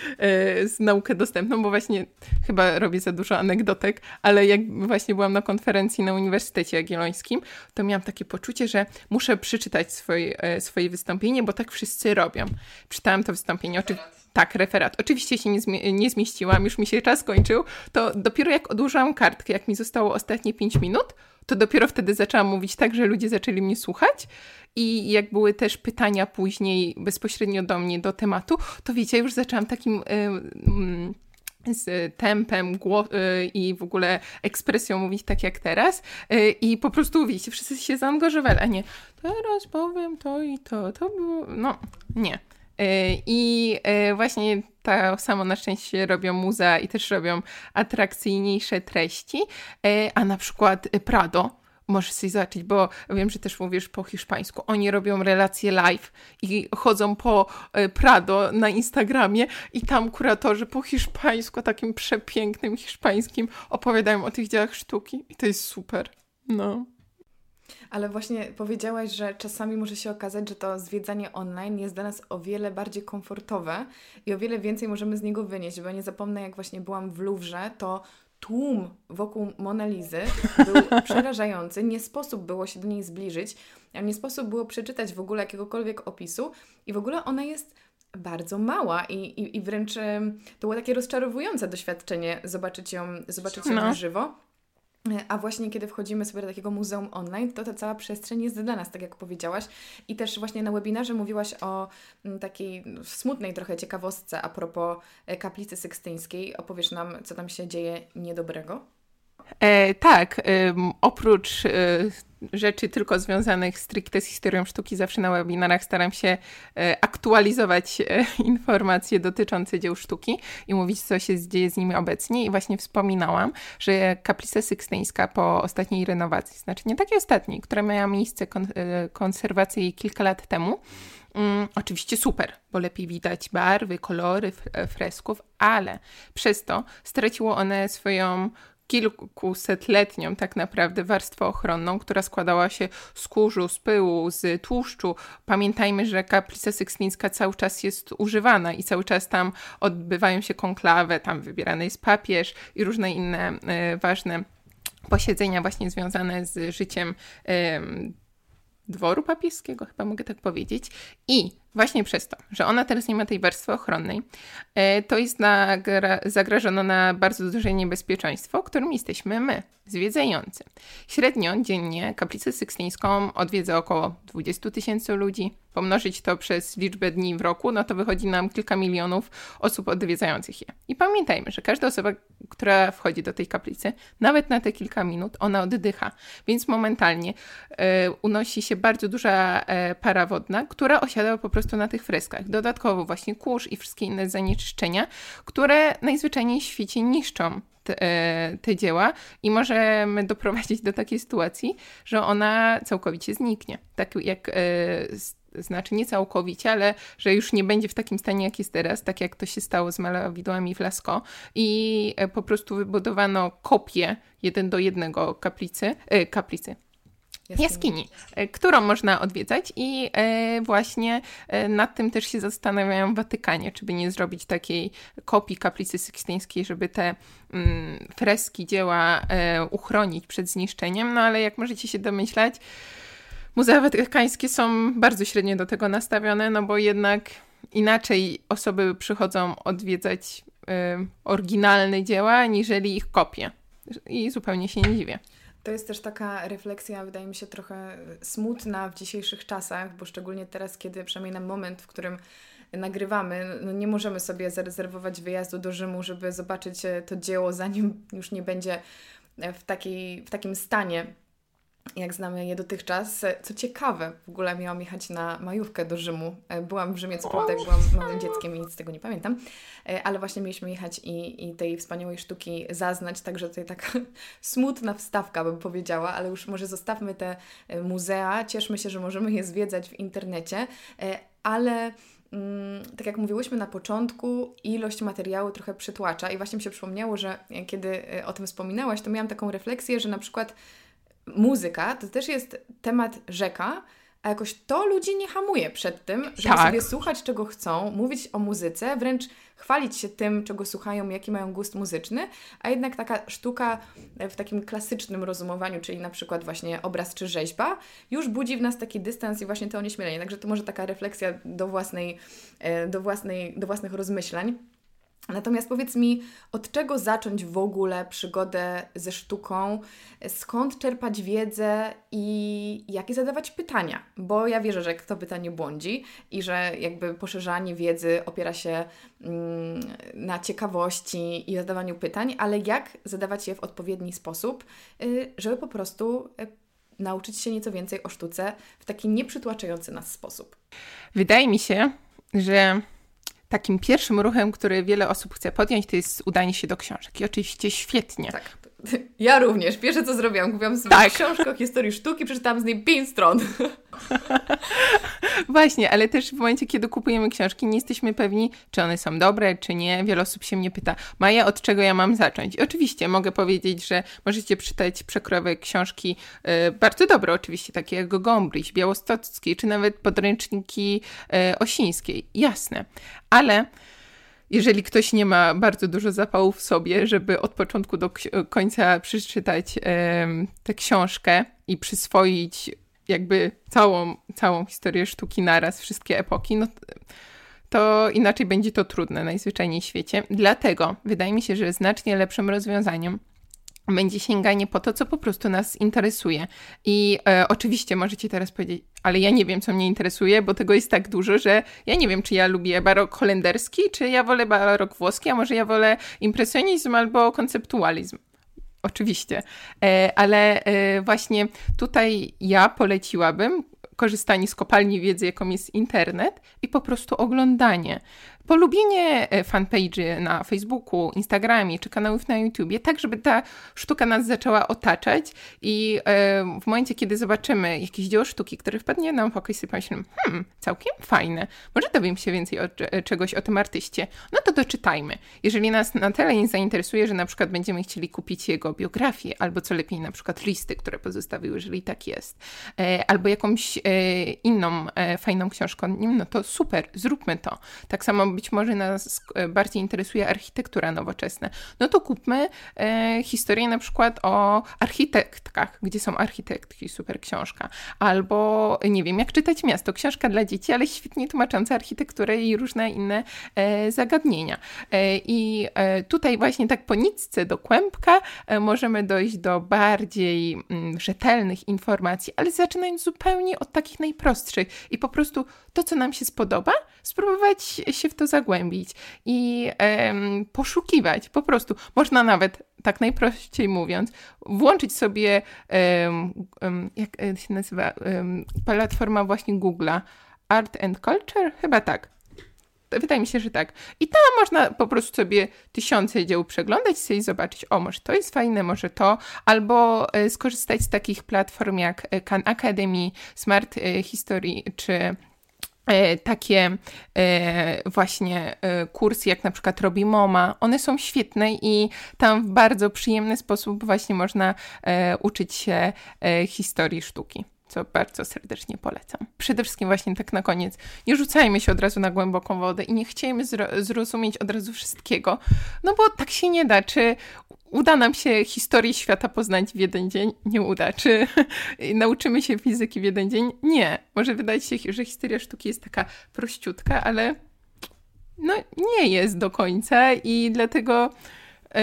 z naukę dostępną, bo właśnie chyba robię za dużo anegdotek, ale jak właśnie byłam na konferencji na Uniwersytecie Jagiellońskim, to miałam takie poczucie, że muszę przeczytać swoje, e, swoje wystąpienie, bo tak wszyscy robią. Czytałam to wystąpienie, oczywiście tak, referat. Oczywiście się nie, zmie- nie zmieściłam, już mi się czas kończył. To dopiero jak odłożyłam kartkę, jak mi zostało ostatnie pięć minut, to dopiero wtedy zaczęłam mówić tak, że ludzie zaczęli mnie słuchać. I jak były też pytania później bezpośrednio do mnie, do tematu, to wiecie, już zaczęłam takim... Yy, yy, z tempem gło- i w ogóle ekspresją mówić tak jak teraz i po prostu, wiecie, wszyscy się zaangażowali, a nie teraz powiem to i to, to było, no nie. I właśnie to samo na szczęście robią muzea i też robią atrakcyjniejsze treści, a na przykład Prado, możesz sobie zobaczyć, bo wiem, że też mówisz po hiszpańsku. Oni robią relacje live i chodzą po Prado na Instagramie i tam kuratorzy po hiszpańsku, takim przepięknym hiszpańskim, opowiadają o tych dziełach sztuki i to jest super, no. Ale właśnie powiedziałaś, że czasami może się okazać, że to zwiedzanie online jest dla nas o wiele bardziej komfortowe i o wiele więcej możemy z niego wynieść, bo nie zapomnę, jak właśnie byłam w Louvre, to tłum wokół Mona Lisy był przerażający, nie sposób było się do niej zbliżyć, nie sposób było przeczytać w ogóle jakiegokolwiek opisu i w ogóle ona jest bardzo mała i, i, i wręcz to było takie rozczarowujące doświadczenie zobaczyć ją, zobaczyć ją no. na żywo. A właśnie kiedy wchodzimy sobie do takiego muzeum online, to ta cała przestrzeń jest dla nas, tak jak powiedziałaś. I też właśnie na webinarze mówiłaś o takiej smutnej trochę ciekawostce a propos Kaplicy Sykstyńskiej. Opowiesz nam, co tam się dzieje niedobrego? E, tak, e, oprócz... E... rzeczy tylko związanych stricte z historią sztuki. Zawsze na webinarach staram się aktualizować informacje dotyczące dzieł sztuki i mówić, co się dzieje z nimi obecnie. I właśnie wspominałam, że Kaplica Sykstyńska po ostatniej renowacji, znaczy nie takiej ostatniej, która miała miejsce konserwacji kilka lat temu, Mm, oczywiście super, bo lepiej widać barwy, kolory fresków, ale przez to straciło one swoją kilkusetletnią tak naprawdę warstwę ochronną, która składała się z kurzu, z pyłu, z tłuszczu. Pamiętajmy, że Kaplica Sykstyńska cały czas jest używana i cały czas tam odbywają się konklawe, tam wybierany jest papież i różne inne y, ważne posiedzenia właśnie związane z życiem y, dworu papieskiego, chyba mogę tak powiedzieć. I właśnie przez to, że ona teraz nie ma tej warstwy ochronnej, to jest nagra- zagrożona na bardzo duże niebezpieczeństwo, którym jesteśmy my, zwiedzający. Średnio dziennie Kaplicę Sykstyńską odwiedza około dwadzieścia tysięcy ludzi. Pomnożyć to przez liczbę dni w roku, no to wychodzi nam kilka milionów osób odwiedzających je. I pamiętajmy, że każda osoba, która wchodzi do tej kaplicy, nawet na te kilka minut, ona oddycha. Więc momentalnie e, unosi się bardzo duża e, para wodna, która osiada po prostu na tych freskach. Dodatkowo właśnie kurz i wszystkie inne zanieczyszczenia, które najzwyczajniej w świecie niszczą Te, te dzieła i możemy doprowadzić do takiej sytuacji, że ona całkowicie zniknie. Tak jak, e, znaczy nie całkowicie, ale że już nie będzie w takim stanie, jak jest teraz, tak jak to się stało z malowidłami w Lascaux i po prostu wybudowano kopię jeden do jednego kaplicy, e, kaplicy. Jaskini, którą można odwiedzać i właśnie nad tym też się zastanawiają w Watykanie, czy by nie zrobić takiej kopii Kaplicy Sykstyńskiej, żeby te freski, dzieła uchronić przed zniszczeniem, no ale jak możecie się domyślać, muzea watykańskie są bardzo średnio do tego nastawione, no bo jednak inaczej osoby przychodzą odwiedzać oryginalne dzieła, niżeli ich kopie i zupełnie się nie dziwię. To jest też taka refleksja, wydaje mi się, trochę smutna w dzisiejszych czasach, bo szczególnie teraz, kiedy przynajmniej na moment, w którym nagrywamy, no nie możemy sobie zarezerwować wyjazdu do Rzymu, żeby zobaczyć to dzieło, zanim już nie będzie w, takiej, w takim stanie, jak znamy je dotychczas. Co ciekawe, w ogóle miałam jechać na majówkę do Rzymu. Byłam w Rzymie, co prawda, jak byłam małym dzieckiem i nic z tego nie pamiętam, ale właśnie mieliśmy jechać i, i tej wspaniałej sztuki zaznać, także tutaj taka smutna wstawka, bym powiedziała, ale już może zostawmy te muzea, cieszmy się, że możemy je zwiedzać w internecie, ale... tak jak mówiłyśmy na początku, ilość materiału trochę przytłacza i właśnie mi się przypomniało, że kiedy o tym wspominałaś, to miałam taką refleksję, że na przykład muzyka to też jest temat rzeka, A jakoś to ludzi nie hamuje przed tym, żeby tak. sobie słuchać, czego chcą, mówić o muzyce, wręcz chwalić się tym, czego słuchają, jaki mają gust muzyczny, a jednak taka sztuka w takim klasycznym rozumowaniu, czyli na przykład właśnie obraz czy rzeźba, już budzi w nas taki dystans i właśnie to onieśmielenie. Także to może taka refleksja do własnej, do własnej, do własnych rozmyślań. Natomiast powiedz mi, od czego zacząć w ogóle przygodę ze sztuką, skąd czerpać wiedzę i jakie zadawać pytania? Bo ja wierzę, że kto pyta nie błądzi i że jakby poszerzanie wiedzy opiera się mm, na ciekawości i zadawaniu pytań, ale jak zadawać je w odpowiedni sposób, yy, żeby po prostu yy, nauczyć się nieco więcej o sztuce w taki nieprzytłaczający nas sposób? Wydaje mi się, że... Takim pierwszym ruchem, który wiele osób chce podjąć, to jest udanie się do książek. I oczywiście świetnie. Tak. Ja również. Pierwsze, co zrobiłam, kupiłam sobie tak. książkę o historii sztuki, przeczytałam z niej pięć stron. Właśnie, ale też w momencie, kiedy kupujemy książki, nie jesteśmy pewni, czy one są dobre, czy nie. Wiele osób się mnie pyta, Maja, od czego ja mam zacząć? I oczywiście mogę powiedzieć, że możecie czytać przekrojowe książki, e, bardzo dobre oczywiście, takie jak Gombrich, Białostocki, czy nawet podręczniki e, Osińskiej. Jasne, ale... Jeżeli ktoś nie ma bardzo dużo zapału w sobie, żeby od początku do końca przeczytać um, tę książkę i przyswoić jakby całą, całą historię sztuki naraz, wszystkie epoki, no to inaczej będzie to trudne najzwyczajniej w świecie. Dlatego wydaje mi się, że znacznie lepszym rozwiązaniem będzie sięganie po to, co po prostu nas interesuje. I e, oczywiście możecie teraz powiedzieć, ale ja nie wiem, co mnie interesuje, bo tego jest tak dużo, że ja nie wiem, czy ja lubię barok holenderski, czy ja wolę barok włoski, a może ja wolę impresjonizm albo konceptualizm. Oczywiście. E, ale e, właśnie tutaj ja poleciłabym korzystanie z kopalni wiedzy, jaką jest internet i po prostu oglądanie. Polubienie fanpage'y na Facebooku, Instagramie czy kanałów na YouTubie, tak żeby ta sztuka nas zaczęła otaczać i e, w momencie, kiedy zobaczymy jakieś dzieło sztuki, które wpadnie nam w oko i sobie pomyślimy, hmm, całkiem fajne, może dowiem się więcej o, czegoś o tym artyście, no to doczytajmy. Jeżeli nas na tyle nie zainteresuje, że na przykład będziemy chcieli kupić jego biografię albo co lepiej na przykład listy, które pozostawiły, jeżeli tak jest, e, albo jakąś e, inną e, fajną książkę o nim, no to super, zróbmy to. Tak samo być może nas bardziej interesuje architektura nowoczesna, no to kupmy e, historię na przykład o architektkach, gdzie są architektki, super książka, albo nie wiem, jak czytać miasto, książka dla dzieci, ale świetnie tłumacząca architekturę i różne inne e, zagadnienia. E, I e, tutaj właśnie tak po nitce do kłębka e, możemy dojść do bardziej m, rzetelnych informacji, ale zaczynając zupełnie od takich najprostszych i po prostu to, co nam się spodoba, spróbować się w to zagłębić i em, poszukiwać po prostu. Można nawet, tak najprościej mówiąc, włączyć sobie em, em, jak się nazywa em, platforma właśnie Google'a Art and Culture? Chyba tak. Wydaje mi się, że tak. I tam można po prostu sobie tysiące dzieł przeglądać sobie i zobaczyć, o, może to jest fajne, może to, albo skorzystać z takich platform jak Khan Academy, Smart History, czy E, takie e, właśnie e, kursy, jak na przykład robi MoMA, one są świetne i tam w bardzo przyjemny sposób właśnie można e, uczyć się e, historii sztuki, co bardzo serdecznie polecam. Przede wszystkim właśnie tak na koniec, nie rzucajmy się od razu na głęboką wodę i nie chciejmy zro- zrozumieć od razu wszystkiego, no bo tak się nie da, czy uda nam się historii świata poznać w jeden dzień? Nie uda. Czy nauczymy się fizyki w jeden dzień? Nie. Może wydać się, że historia sztuki jest taka prościutka, ale no nie jest do końca i dlatego yy,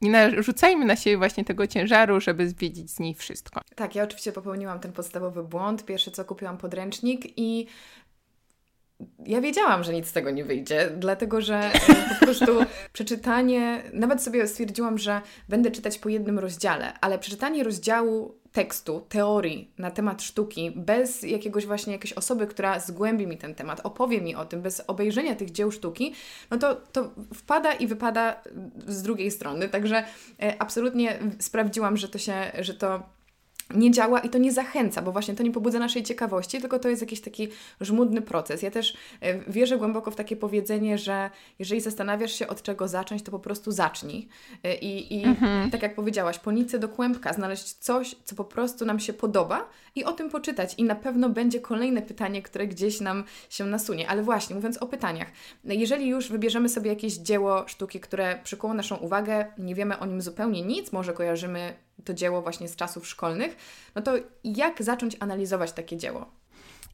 nie narzucajmy na siebie właśnie tego ciężaru, żeby zwiedzić z niej wszystko. Tak, ja oczywiście popełniłam ten podstawowy błąd. Pierwsze co, kupiłam podręcznik i ja wiedziałam, że nic z tego nie wyjdzie, dlatego że po prostu przeczytanie, nawet sobie stwierdziłam, że będę czytać po jednym rozdziale, ale przeczytanie rozdziału tekstu, teorii na temat sztuki, bez jakiegoś właśnie jakiejś osoby, która zgłębi mi ten temat, opowie mi o tym, bez obejrzenia tych dzieł sztuki, no to, to wpada i wypada z drugiej strony. Także absolutnie sprawdziłam, że to się, że to nie działa i to nie zachęca, bo właśnie to nie pobudza naszej ciekawości, tylko to jest jakiś taki żmudny proces. Ja też wierzę głęboko w takie powiedzenie, że jeżeli zastanawiasz się, od czego zacząć, to po prostu zacznij. I, i mhm. tak jak powiedziałaś, po nitce do kłębka znaleźć coś, co po prostu nam się podoba i o tym poczytać. I na pewno będzie kolejne pytanie, które gdzieś nam się nasunie. Ale właśnie, mówiąc o pytaniach, jeżeli już wybierzemy sobie jakieś dzieło sztuki, które przykuło naszą uwagę, nie wiemy o nim zupełnie nic, może kojarzymy to dzieło właśnie z czasów szkolnych, no to jak zacząć analizować takie dzieło?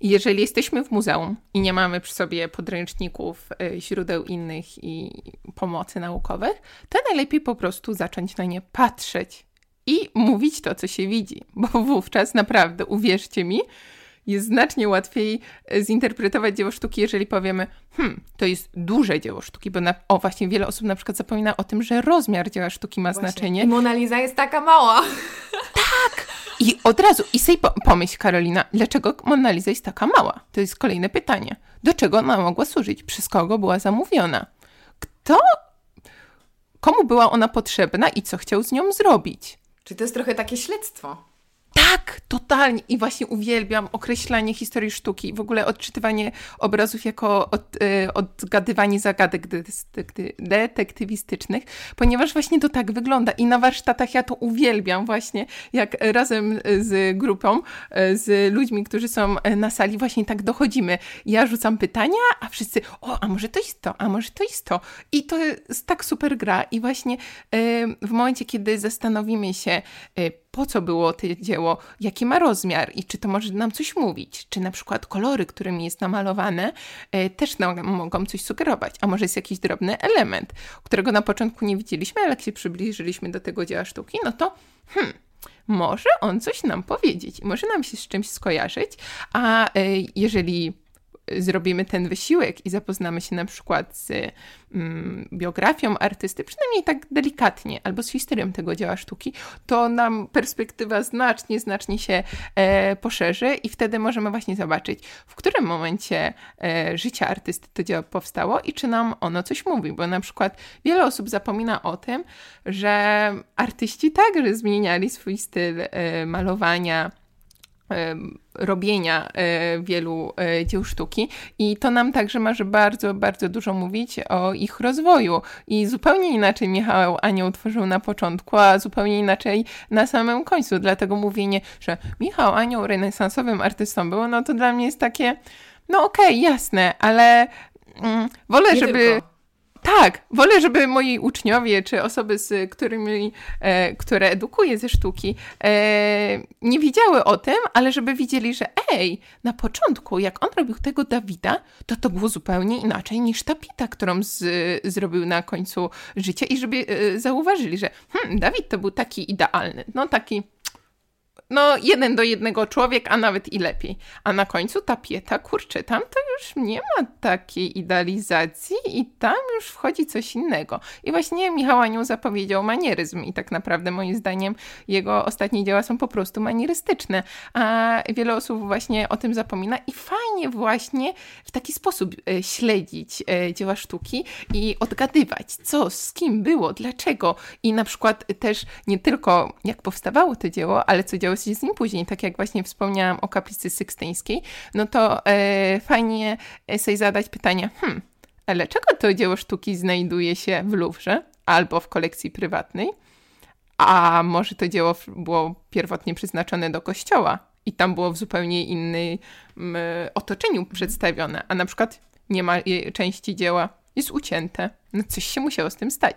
Jeżeli jesteśmy w muzeum i nie mamy przy sobie podręczników, źródeł innych i pomocy naukowych, to najlepiej po prostu zacząć na nie patrzeć i mówić to, co się widzi, bo wówczas naprawdę, uwierzcie mi, jest znacznie łatwiej zinterpretować dzieło sztuki, jeżeli powiemy, hmm, to jest duże dzieło sztuki, bo na, o właśnie wiele osób na przykład zapomina o tym, że rozmiar dzieła sztuki ma właśnie znaczenie. I Mona Lisa jest taka mała. Tak! I od razu, i sobie pomyśl, Karolina, dlaczego Mona Lisa jest taka mała? To jest kolejne pytanie. Do czego ona mogła służyć? Przez kogo była zamówiona? Kto? Komu była ona potrzebna i co chciał z nią zrobić? Czyli to jest trochę takie śledztwo. Tak, totalnie. I właśnie uwielbiam określanie historii sztuki, w ogóle odczytywanie obrazów jako od, y, odgadywanie zagadek detektywistycznych, ponieważ właśnie to tak wygląda. I na warsztatach ja to uwielbiam właśnie, jak razem z grupą, z ludźmi, którzy są na sali, właśnie tak dochodzimy. Ja rzucam pytania, a wszyscy, o, a może to jest to, a może to jest to. I to jest tak super gra. I właśnie y, w momencie, kiedy zastanowimy się, y, po co było to dzieło, jaki ma rozmiar i czy to może nam coś mówić, czy na przykład kolory, którymi jest namalowane, e, też nam mogą coś sugerować, a może jest jakiś drobny element, którego na początku nie widzieliśmy, ale jak się przybliżyliśmy do tego dzieła sztuki, no to hmm, może on coś nam powiedzieć, może nam się z czymś skojarzyć, a e, jeżeli zrobimy ten wysiłek i zapoznamy się na przykład z mm, biografią artysty, przynajmniej tak delikatnie, albo z historią tego dzieła sztuki, to nam perspektywa znacznie, znacznie się e, poszerzy i wtedy możemy właśnie zobaczyć, w którym momencie e, życia artysty to dzieło powstało i czy nam ono coś mówi, bo na przykład wiele osób zapomina o tym, że artyści także zmieniali swój styl e, malowania, robienia wielu dzieł sztuki i to nam także może bardzo, bardzo dużo mówić o ich rozwoju i zupełnie inaczej Michał Anioł tworzył na początku, a zupełnie inaczej na samym końcu, dlatego mówienie, że Michał Anioł renesansowym artystą był, no to dla mnie jest takie, no okej, jasne, ale mm, wolę, nie żeby... Tylko. Tak, wolę, żeby moi uczniowie czy osoby, z którymi, e, które edukuję ze sztuki, e, nie wiedziały o tym, ale żeby widzieli, że ej, na początku jak on robił tego Dawida, to to było zupełnie inaczej niż ta Pieta, którą z, zrobił na końcu życia i żeby e, zauważyli, że hmm, Dawid to był taki idealny, no taki no jeden do jednego człowiek, a nawet i lepiej. A na końcu ta Pieta, kurczę, tam to już nie ma takiej idealizacji i tam już wchodzi coś innego. I właśnie Michał Anioł zapowiedział manieryzm i tak naprawdę moim zdaniem jego ostatnie dzieła są po prostu manierystyczne, a wiele osób właśnie o tym zapomina i fajnie właśnie w taki sposób śledzić dzieła sztuki i odgadywać, co, z kim było, dlaczego i na przykład też nie tylko jak powstawało to dzieło, ale co działo się z nim później, tak jak właśnie wspomniałam o Kaplicy Sykstyńskiej, no to e, fajnie sobie zadać pytanie, hmm, ale czego to dzieło sztuki znajduje się w Louvre albo w kolekcji prywatnej, a może to dzieło było pierwotnie przeznaczone do kościoła i tam było w zupełnie innym m, otoczeniu przedstawione, a na przykład nie ma części dzieła, jest ucięte. No coś się musiało z tym stać.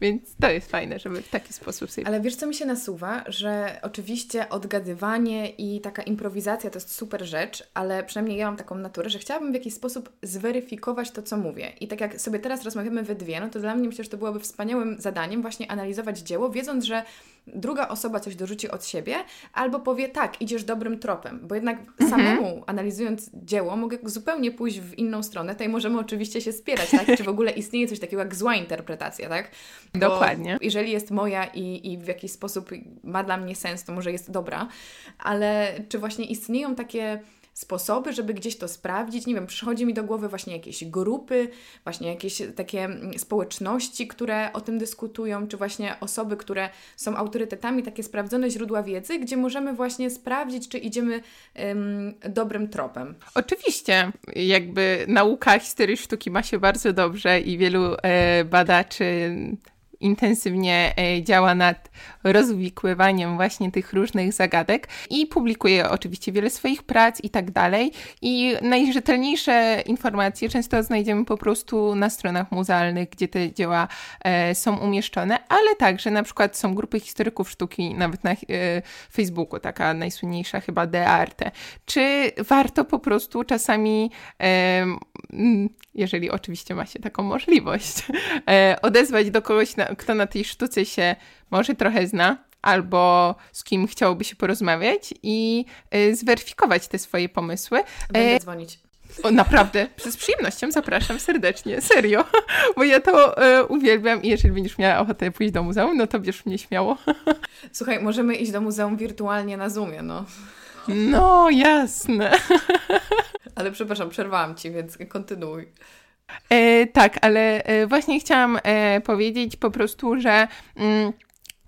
Więc to jest fajne, żeby w taki sposób sobie... Ale wiesz, co mi się nasuwa? Że oczywiście odgadywanie i taka improwizacja to jest super rzecz, ale przynajmniej ja mam taką naturę, że chciałabym w jakiś sposób zweryfikować to, co mówię. I tak jak sobie teraz rozmawiamy we dwie, no to dla mnie myślę, że to byłoby wspaniałym zadaniem właśnie analizować dzieło, wiedząc, że druga osoba coś dorzuci od siebie albo powie tak, idziesz dobrym tropem. Bo jednak mhm. samemu analizując dzieło mogę zupełnie pójść w inną stronę. Tutaj możemy oczywiście się spierać, tak? Czy w ogóle istnieje coś takiego jak zła interpretacja, tak? Bo dokładnie. Jeżeli jest moja i, i w jakiś sposób ma dla mnie sens, to może jest dobra, ale czy właśnie istnieją takie sposoby, żeby gdzieś to sprawdzić. Nie wiem, przychodzi mi do głowy właśnie jakieś grupy, właśnie jakieś takie społeczności, które o tym dyskutują, czy właśnie osoby, które są autorytetami, takie sprawdzone źródła wiedzy, gdzie możemy właśnie sprawdzić, czy idziemy ym, dobrym tropem. Oczywiście, jakby nauka historii sztuki ma się bardzo dobrze i wielu e, badaczy intensywnie działa nad rozwikływaniem właśnie tych różnych zagadek i publikuje oczywiście wiele swoich prac i tak dalej. I najrzetelniejsze informacje często znajdziemy po prostu na stronach muzealnych, gdzie te dzieła e, są umieszczone, ale także na przykład są grupy historyków sztuki, nawet na e, Facebooku, taka najsłynniejsza chyba De Arte. Czy warto po prostu czasami, e, jeżeli oczywiście ma się taką możliwość, e, odezwać do kogoś, na, kto na tej sztuce się może trochę zna, albo z kim chciałoby się porozmawiać i y, zweryfikować te swoje pomysły. Będę e... dzwonić. O, naprawdę, z przyjemnością zapraszam serdecznie, serio, bo ja to e, uwielbiam i jeżeli będziesz miała ochotę pójść do muzeum, no to bierz mnie śmiało. Słuchaj, możemy iść do muzeum wirtualnie na Zoomie, no. No, jasne. Ale przepraszam, przerwałam Ci, więc kontynuuj. E, tak, ale e, właśnie chciałam e, powiedzieć po prostu, że mm,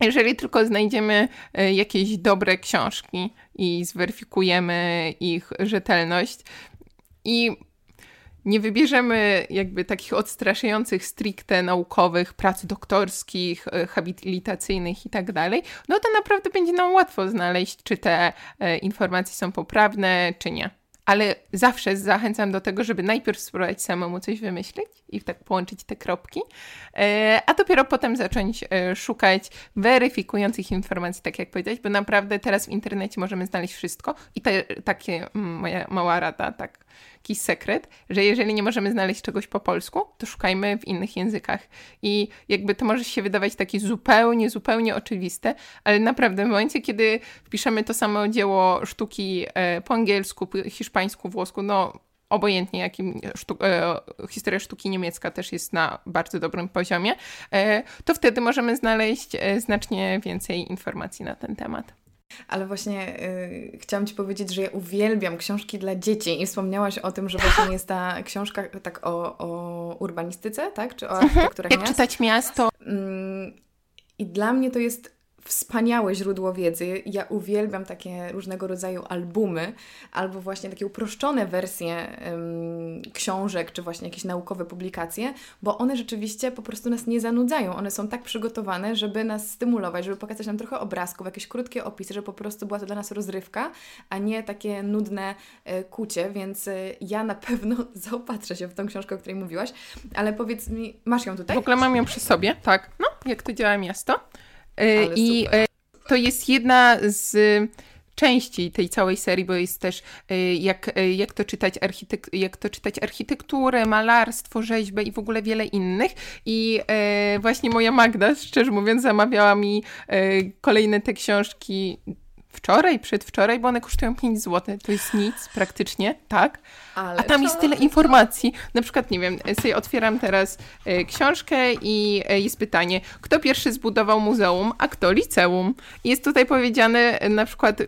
jeżeli tylko znajdziemy e, jakieś dobre książki i zweryfikujemy ich rzetelność i nie wybierzemy jakby takich odstraszających stricte naukowych, prac doktorskich, habilitacyjnych i tak dalej, no to naprawdę będzie nam łatwo znaleźć, czy te e, informacje są poprawne, czy nie. Ale zawsze zachęcam do tego, żeby najpierw spróbować samemu coś wymyślić i tak połączyć te kropki, a dopiero potem zacząć szukać weryfikujących informacji, tak jak powiedziałeś, bo naprawdę teraz w internecie możemy znaleźć wszystko i te, takie moja mała rada, tak, taki sekret, że jeżeli nie możemy znaleźć czegoś po polsku, to szukajmy w innych językach. I jakby to może się wydawać takie zupełnie, zupełnie oczywiste, ale naprawdę w momencie, kiedy wpiszemy to samo dzieło sztuki po angielsku, hiszpańsku, włosku, no obojętnie jakim, sztuk, e, historia sztuki niemiecka też jest na bardzo dobrym poziomie, e, to wtedy możemy znaleźć znacznie więcej informacji na ten temat. Ale właśnie y, chciałam Ci powiedzieć, że ja uwielbiam książki dla dzieci i wspomniałaś o tym, że właśnie jest ta książka tak o, o urbanistyce, tak? Czy o architekturach miast. Jak czytać miasto. Mm, I dla mnie to jest wspaniałe źródło wiedzy. Ja uwielbiam takie różnego rodzaju albumy albo właśnie takie uproszczone wersje ym, książek czy właśnie jakieś naukowe publikacje, bo one rzeczywiście po prostu nas nie zanudzają. One są tak przygotowane, żeby nas stymulować, żeby pokazać nam trochę obrazków, jakieś krótkie opisy, żeby po prostu była to dla nas rozrywka, a nie takie nudne y, kucie, więc y, ja na pewno zaopatrzę się w tą książkę, o której mówiłaś, ale powiedz mi, masz ją tutaj? W ogóle mam ją przy sobie, tak. No, jak to działa miasto. I to jest jedna z części tej całej serii, bo jest też jak, jak, to czytać architek- jak to czytać architekturę, malarstwo, rzeźbę i w ogóle wiele innych. I właśnie moja Magda, szczerze mówiąc, zamawiała mi kolejne te książki wczoraj, przedwczoraj, bo one kosztują pięć złotych. To jest nic praktycznie, tak? Ale a tam jest tyle informacji. Na przykład, nie wiem, sobie otwieram teraz e, książkę i e, jest pytanie, kto pierwszy zbudował muzeum, a kto liceum? Jest tutaj powiedziane e, na przykład, e,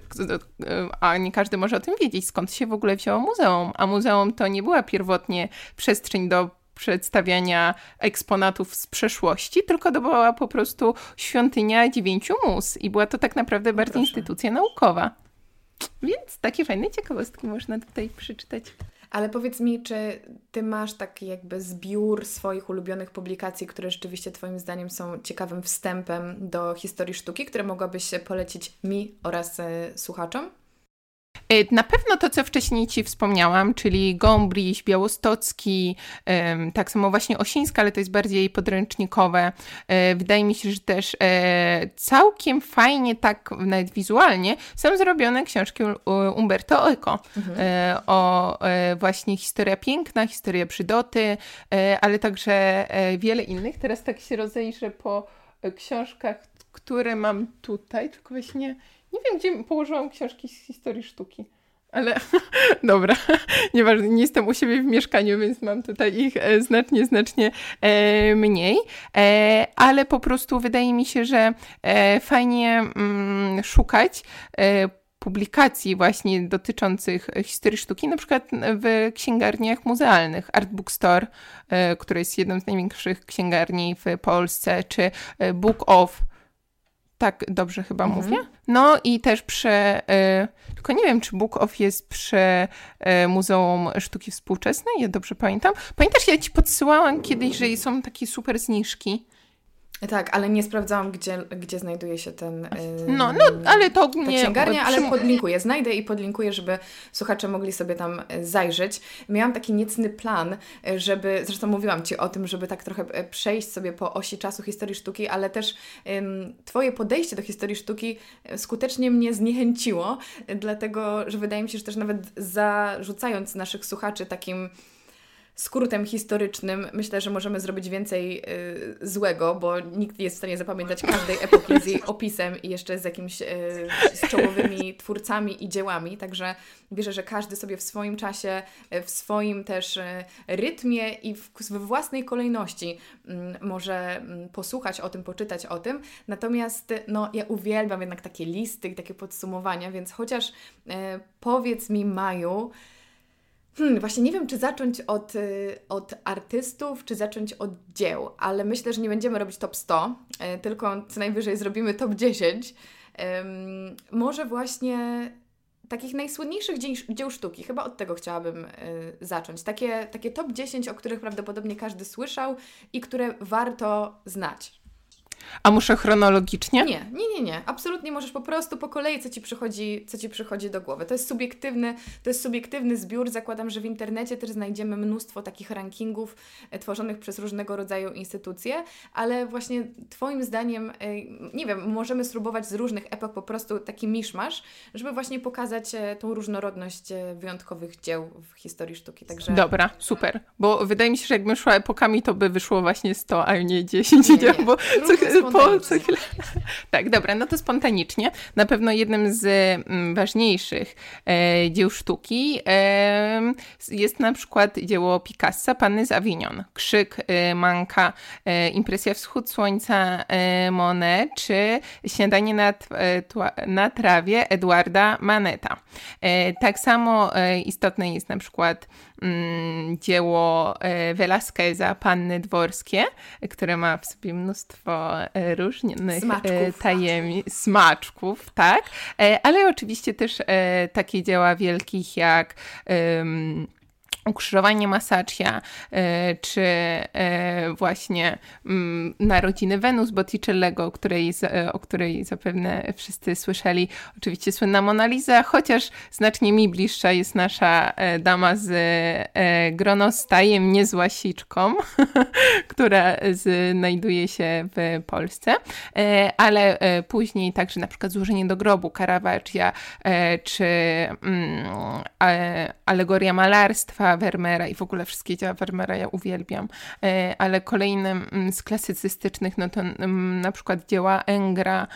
a nie każdy może o tym wiedzieć, skąd się w ogóle wzięło muzeum. A muzeum to nie była pierwotnie przestrzeń do przedstawiania eksponatów z przeszłości, tylko to była po prostu świątynia dziewięciu mus i była to tak naprawdę bardzo Proszę. instytucja naukowa. Więc takie fajne ciekawostki można tutaj przeczytać. Ale powiedz mi, czy Ty masz taki jakby zbiór swoich ulubionych publikacji, które rzeczywiście Twoim zdaniem są ciekawym wstępem do historii sztuki, które mogłabyś polecić mi oraz y, słuchaczom? Na pewno to, co wcześniej Ci wspomniałam, czyli Gombrich, Białostocki, tak samo właśnie Osińska, ale to jest bardziej podręcznikowe. Wydaje mi się, że też całkiem fajnie, tak nawet wizualnie, są zrobione książki Umberto Eco mhm. o właśnie historia piękna, historia brzydoty, ale także wiele innych. Teraz tak się rozejrzę po książkach, które mam tutaj, tylko właśnie nie wiem, gdzie położyłam książki z historii sztuki, ale dobra, nieważne, nie jestem u siebie w mieszkaniu, więc mam tutaj ich znacznie, znacznie mniej, ale po prostu wydaje mi się, że fajnie szukać publikacji właśnie dotyczących historii sztuki, na przykład w księgarniach muzealnych. Art Bookstore, które jest jedną z największych księgarni w Polsce, czy Book Off. Tak dobrze chyba mhm. mówię. No i też przy, y, tylko nie wiem, czy Book Off jest przy y, Muzeum Sztuki Współczesnej, ja dobrze pamiętam. Pamiętasz, ja ci podsyłałam kiedyś, że są takie super zniżki. Tak, ale nie sprawdzałam, gdzie, gdzie znajduje się ten... Y, no, no, ale to nie... księgarnia, ale przy... podlinkuję, znajdę i podlinkuję, żeby słuchacze mogli sobie tam zajrzeć. Miałam taki niecny plan, żeby... Zresztą mówiłam Ci o tym, żeby tak trochę przejść sobie po osi czasu historii sztuki, ale też y, Twoje podejście do historii sztuki skutecznie mnie zniechęciło, dlatego, że wydaje mi się, że też nawet zarzucając naszych słuchaczy takim... skrótem historycznym, myślę, że możemy zrobić więcej y, złego, bo nikt nie jest w stanie zapamiętać każdej epoki z jej opisem i jeszcze z jakimiś y, z czołowymi twórcami i dziełami, także wierzę, że każdy sobie w swoim czasie, w swoim też y, rytmie i w, w własnej kolejności y, może y, posłuchać o tym, poczytać o tym, natomiast no, ja uwielbiam jednak takie listy i takie podsumowania, więc chociaż y, powiedz mi, Maju, Hmm, właśnie nie wiem, czy zacząć od, od artystów, czy zacząć od dzieł, ale myślę, że nie będziemy robić top sto, tylko co najwyżej zrobimy top dziesięć. Um, może właśnie takich najsłynniejszych dzieł, dzieł sztuki. Chyba od tego chciałabym y, zacząć. Takie, takie top dziesięć, o których prawdopodobnie każdy słyszał i które warto znać. A muszę chronologicznie? Nie, nie, nie, nie. Absolutnie możesz po prostu po kolei, co ci przychodzi, co ci przychodzi do głowy. To jest subiektywny, to jest subiektywny zbiór. Zakładam, że w internecie też znajdziemy mnóstwo takich rankingów tworzonych przez różnego rodzaju instytucje, ale właśnie Twoim zdaniem, nie wiem, możemy spróbować z różnych epok po prostu taki miszmasz, żeby właśnie pokazać tą różnorodność wyjątkowych dzieł w historii sztuki. Także... Dobra, super. Bo wydaje mi się, że jakbym szła epokami, to by wyszło właśnie sto, a nie dziesięć dzieł, bo co... Po, co chwilę. Tak, dobra, no to spontanicznie. Na pewno jednym z ważniejszych e, dzieł sztuki e, jest na przykład dzieło Picassa, Panny z Avignon, Krzyk e, Manka, e, Impresja wschód słońca e, Monet, czy Śniadanie na, e, tła, na trawie Edwarda Maneta. E, tak samo e, istotne jest na przykład mm, dzieło e, Velázqueza, Panny Dworskie, które ma w sobie mnóstwo różnych smaczków. Tajemnic, smaczków, tak, ale oczywiście też takie dzieła wielkich jak um, Ukrzyżowanie Masaccia, czy właśnie um, Narodziny Wenus Botticellego, o której, o której zapewne wszyscy słyszeli. Oczywiście słynna Mona Lisa, chociaż znacznie mi bliższa jest nasza dama z Grono z tajem, nie z łasiczką, która znajduje się w Polsce, ale później także na przykład Złożenie do grobu Caravaggia, czy mm, Alegoria malarstwa Vermeera i w ogóle wszystkie dzieła Vermeera ja uwielbiam, ale kolejnym z klasycystycznych, no to na przykład dzieła Engra.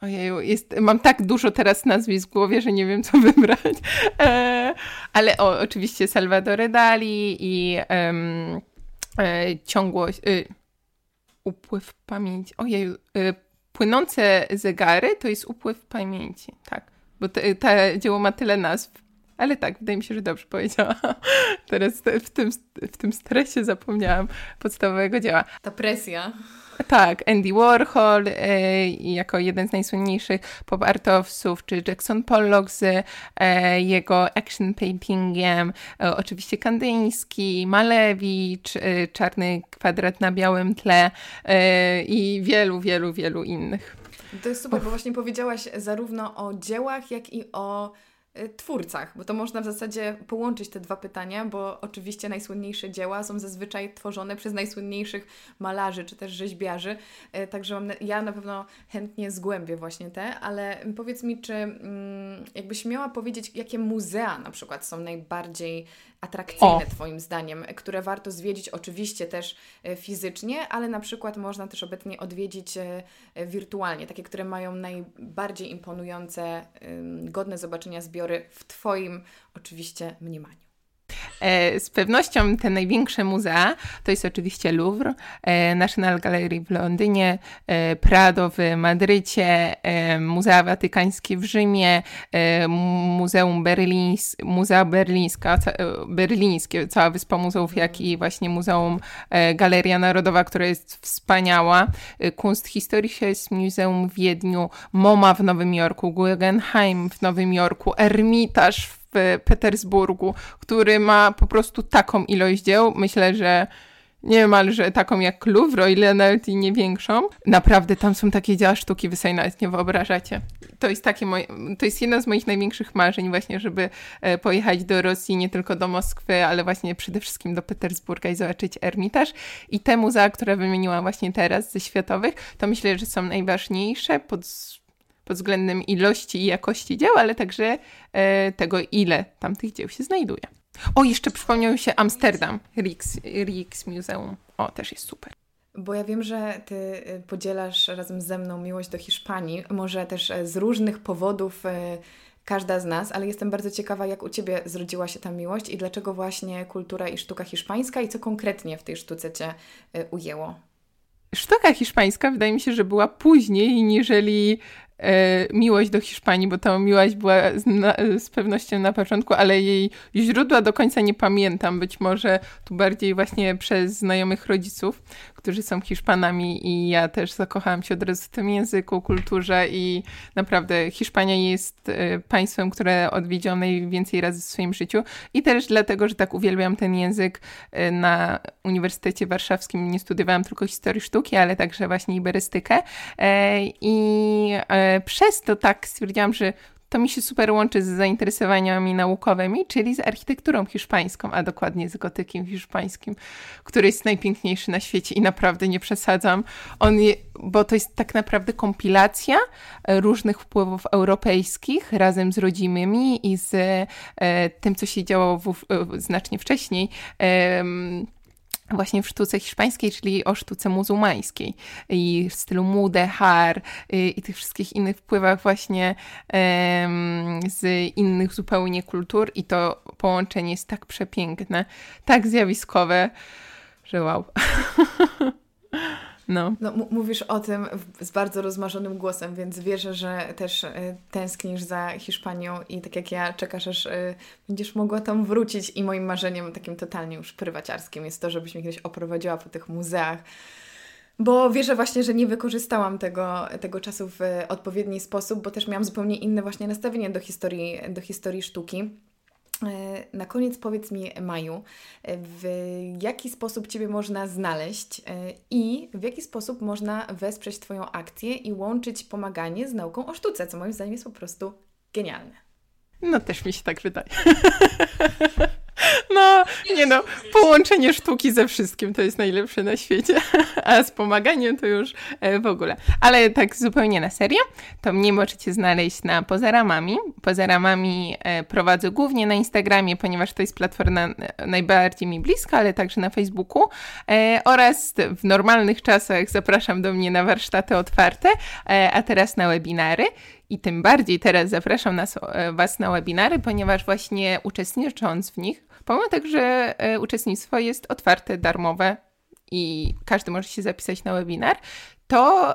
Ojeju, jest, mam tak dużo teraz nazwisk w głowie, że nie wiem, co wybrać. Ale o, oczywiście Salvador Dali i um, ciągłość, upływ pamięci. Ojeju, płynące zegary to jest upływ pamięci, tak, bo to, to dzieło ma tyle nazw. Ale tak, wydaje mi się, że dobrze powiedziałam. Teraz w tym, w tym stresie zapomniałam podstawowego dzieła. Ta presja. Tak, Andy Warhol e, jako jeden z najsłynniejszych pop-artowców, czy Jackson Pollock z e, jego action paintingiem, e, oczywiście Kandyński, Malewicz, e, Czarny kwadrat na białym tle e, i wielu, wielu, wielu innych. To jest super, Uf. bo właśnie powiedziałaś zarówno o dziełach, jak i o... twórcach, bo to można w zasadzie połączyć te dwa pytania, bo oczywiście najsłynniejsze dzieła są zazwyczaj tworzone przez najsłynniejszych malarzy, czy też rzeźbiarzy, także mam, ja na pewno chętnie zgłębię właśnie te, ale powiedz mi, czy jakbyś miała powiedzieć, jakie muzea na przykład są najbardziej atrakcyjne o. Twoim zdaniem, które warto zwiedzić oczywiście też fizycznie, ale na przykład można też obecnie odwiedzić wirtualnie, takie, które mają najbardziej imponujące, godne zobaczenia zbiory w Twoim oczywiście mniemaniu. Z pewnością te największe muzea to jest oczywiście Louvre, National Gallery w Londynie, Prado w Madrycie, Muzea Watykańskie w Rzymie, Muzeum Berlińs- Muzea Berlińska, Berlińskie, cała wyspa muzeów, jak i właśnie Muzeum Galeria Narodowa, która jest wspaniała, Kunsthistorische Muzeum w Wiedniu, MoMA w Nowym Jorku, Guggenheim w Nowym Jorku, Ermitaż w w Petersburgu, który ma po prostu taką ilość dzieł, myślę, że niemalże taką jak Louvre, o ile nawet i nie większą. Naprawdę tam są takie dzieła sztuki, wy sobie nawet nie wyobrażacie. To jest takie moje, to jest jedno z moich największych marzeń właśnie, żeby pojechać do Rosji, nie tylko do Moskwy, ale właśnie przede wszystkim do Petersburga i zobaczyć Ermitaż. I te muzea, które wymieniłam właśnie teraz ze światowych, to myślę, że są najważniejsze pod pod względem ilości i jakości dzieł, ale także e, tego, ile tam tych dzieł się znajduje. O, jeszcze przypomniał się Amsterdam, Rijksmuseum. O, też jest super. Bo ja wiem, że Ty podzielasz razem ze mną miłość do Hiszpanii, może też z różnych powodów e, każda z nas, ale jestem bardzo ciekawa, jak u Ciebie zrodziła się ta miłość i dlaczego właśnie kultura i sztuka hiszpańska i co konkretnie w tej sztuce Cię e, ujęło? Sztuka hiszpańska wydaje mi się, że była później niżeli miłość do Hiszpanii, bo ta miłość była z, z pewnością na początku, ale jej źródła do końca nie pamiętam. Być może tu bardziej właśnie przez znajomych rodziców, którzy są Hiszpanami i ja też zakochałam się od razu w tym języku, kulturze i naprawdę Hiszpania jest państwem, które odwiedziłam najwięcej razy w swoim życiu i też dlatego, że tak uwielbiam ten język. Na Uniwersytecie Warszawskim nie studiowałam tylko historii sztuki, ale także właśnie iberystykę i przez to tak stwierdziłam, że to mi się super łączy z zainteresowaniami naukowymi, czyli z architekturą hiszpańską, a dokładnie z gotykiem hiszpańskim, który jest najpiękniejszy na świecie i naprawdę nie przesadzam. On je, bo to jest tak naprawdę kompilacja różnych wpływów europejskich razem z rodzimymi i z e, tym, co się działo w, e, znacznie wcześniej. E, właśnie w sztuce hiszpańskiej, czyli o sztuce muzułmańskiej i w stylu mudéjar i tych wszystkich innych wpływach właśnie em, z innych zupełnie kultur i to połączenie jest tak przepiękne, tak zjawiskowe, że wow. No. No, m- mówisz o tym z bardzo rozmarzonym głosem, więc wierzę, że też y, tęsknisz za Hiszpanią i tak jak ja czekasz, aż y, będziesz mogła tam wrócić i moim marzeniem takim totalnie już prywaciarskim jest to, żebyś mnie kiedyś oprowadziła po tych muzeach, bo wierzę właśnie, że nie wykorzystałam tego, tego czasu w y, odpowiedni sposób, bo też miałam zupełnie inne właśnie nastawienie do historii, do historii sztuki. Na koniec powiedz mi, Maju, w jaki sposób Ciebie można znaleźć i w jaki sposób można wesprzeć Twoją akcję i łączyć pomaganie z nauką o sztuce, co moim zdaniem jest po prostu genialne. No też mi się tak wydaje. No, nie no, połączenie sztuki ze wszystkim to jest najlepsze na świecie, a z pomaganiem to już w ogóle. Ale tak zupełnie na serio, to mnie możecie znaleźć na Poza Ramami. Poza Ramami prowadzę głównie na Instagramie, ponieważ to jest platforma najbardziej mi bliska, ale także na Facebooku oraz w normalnych czasach zapraszam do mnie na warsztaty otwarte, a teraz na webinary. I tym bardziej teraz zapraszam nas, Was na webinary, ponieważ właśnie uczestnicząc w nich, pomimo tak, że uczestnictwo jest otwarte, darmowe i każdy może się zapisać na webinar, to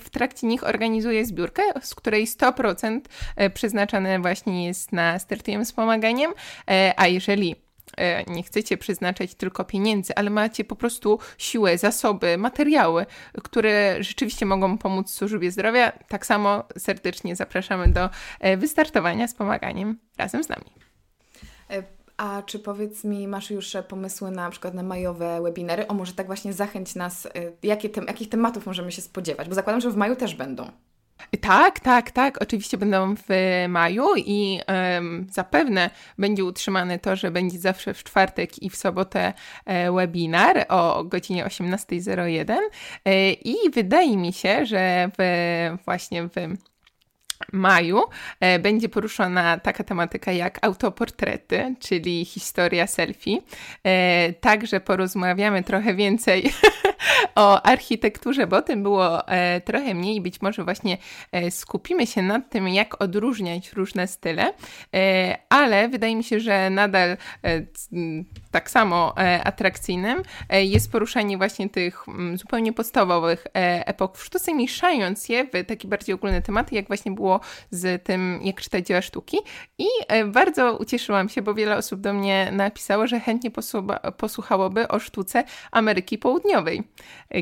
w trakcie nich organizuję zbiórkę, z której sto procent przeznaczane właśnie jest na Startujemy z Pomaganiem, a jeżeli nie chcecie przeznaczać tylko pieniędzy, ale macie po prostu siłę, zasoby, materiały, które rzeczywiście mogą pomóc służbie zdrowia. Tak samo serdecznie zapraszamy do wystartowania z pomaganiem razem z nami. A czy powiedz mi, masz już pomysły na, na przykład na majowe webinary? O, może tak właśnie zachęć nas, jakie tem- jakich tematów możemy się spodziewać? Bo zakładam, że w maju też będą. Tak, tak, tak. Oczywiście będą w maju i um, zapewne będzie utrzymane to, że będzie zawsze w czwartek i w sobotę e, webinar o godzinie osiemnasta zero jeden e, i wydaje mi się, że w, właśnie w maju e, będzie poruszona taka tematyka jak autoportrety, czyli historia selfie. E, także porozmawiamy trochę więcej o architekturze, bo o tym było e, trochę mniej. Być może właśnie e, skupimy się nad tym, jak odróżniać różne style, e, ale wydaje mi się, że nadal e, tak samo e, atrakcyjnym e, jest poruszanie właśnie tych m, zupełnie podstawowych e, epok w sztuce, mieszając je w takie bardziej ogólne tematy, jak właśnie było z tym, jak czytać dzieła sztuki. I e, bardzo ucieszyłam się, bo wiele osób do mnie napisało, że chętnie posłuba, posłuchałoby o sztuce Ameryki Południowej,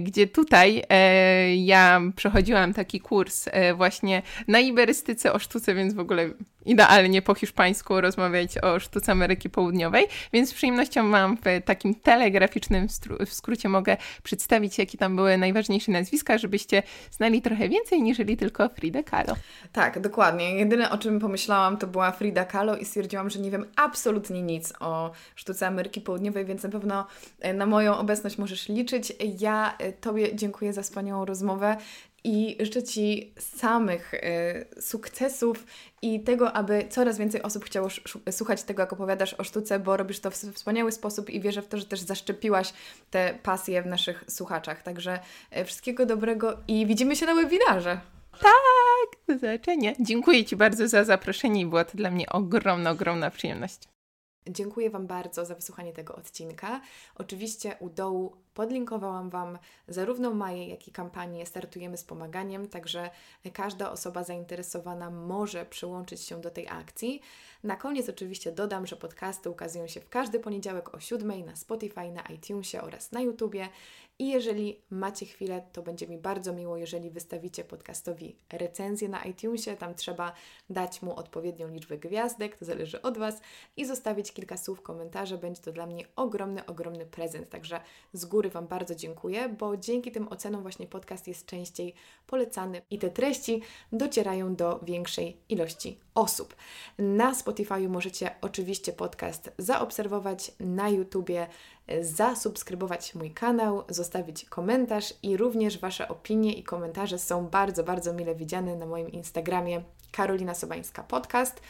gdzie tutaj e, ja przechodziłam taki kurs e, właśnie na iberystyce o sztuce, więc w ogóle idealnie po hiszpańsku rozmawiać o sztuce Ameryki Południowej, więc z przyjemnością mam w takim telegraficznym stru- w skrócie mogę przedstawić, jakie tam były najważniejsze nazwiska, żebyście znali trochę więcej, niż tylko Frida Kahlo. Tak, dokładnie. Jedyne, o czym pomyślałam, to była Frida Kahlo i stwierdziłam, że nie wiem absolutnie nic o sztuce Ameryki Południowej, więc na pewno na moją obecność możesz liczyć. Ja Tobie dziękuję za wspaniałą rozmowę i życzę Ci samych y, sukcesów i tego, aby coraz więcej osób chciało sz- słuchać tego, jak opowiadasz o sztuce, bo robisz to w wspaniały sposób i wierzę w to, że też zaszczepiłaś te pasje w naszych słuchaczach. Także y, wszystkiego dobrego i widzimy się na webinarze. Tak, do zobaczenia. Dziękuję Ci bardzo za zaproszenie i była to dla mnie ogromna, ogromna przyjemność. Dziękuję Wam bardzo za wysłuchanie tego odcinka. Oczywiście u dołu podlinkowałam Wam zarówno Maję, jak i kampanię Startujemy z Pomaganiem, także każda osoba zainteresowana może przyłączyć się do tej akcji. Na koniec oczywiście dodam, że podcasty ukazują się w każdy poniedziałek o siódmej na Spotify, na iTunesie oraz na YouTubie. I jeżeli macie chwilę, to będzie mi bardzo miło, jeżeli wystawicie podcastowi recenzję na iTunesie. Tam trzeba dać mu odpowiednią liczbę gwiazdek, to zależy od Was, i zostawić kilka słów, komentarzy. Będzie to dla mnie ogromny, ogromny prezent. Także z góry Wam bardzo dziękuję, bo dzięki tym ocenom właśnie podcast jest częściej polecany i te treści docierają do większej ilości osób. Na Spotify możecie oczywiście podcast zaobserwować, na YouTubie zasubskrybować mój kanał, zostawić komentarz i również Wasze opinie i komentarze są bardzo, bardzo mile widziane na moim Instagramie Karolina Sobańska Podcast.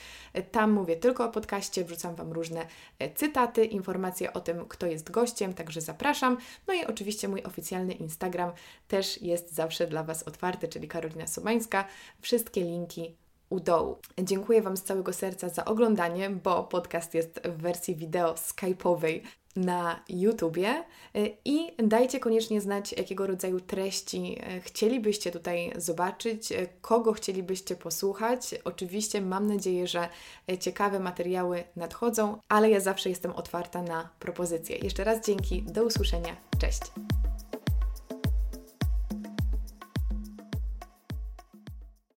Tam mówię tylko o podcaście, wrzucam Wam różne cytaty, informacje o tym, kto jest gościem, także zapraszam. No i oczywiście mój oficjalny Instagram też jest zawsze dla Was otwarty, czyli Karolina Sobańska. Wszystkie linki u dołu. Dziękuję Wam z całego serca za oglądanie, bo podcast jest w wersji wideo skype'owej na YouTubie i dajcie koniecznie znać, jakiego rodzaju treści chcielibyście tutaj zobaczyć, kogo chcielibyście posłuchać. Oczywiście mam nadzieję, że ciekawe materiały nadchodzą, ale ja zawsze jestem otwarta na propozycje. Jeszcze raz dzięki, do usłyszenia, cześć!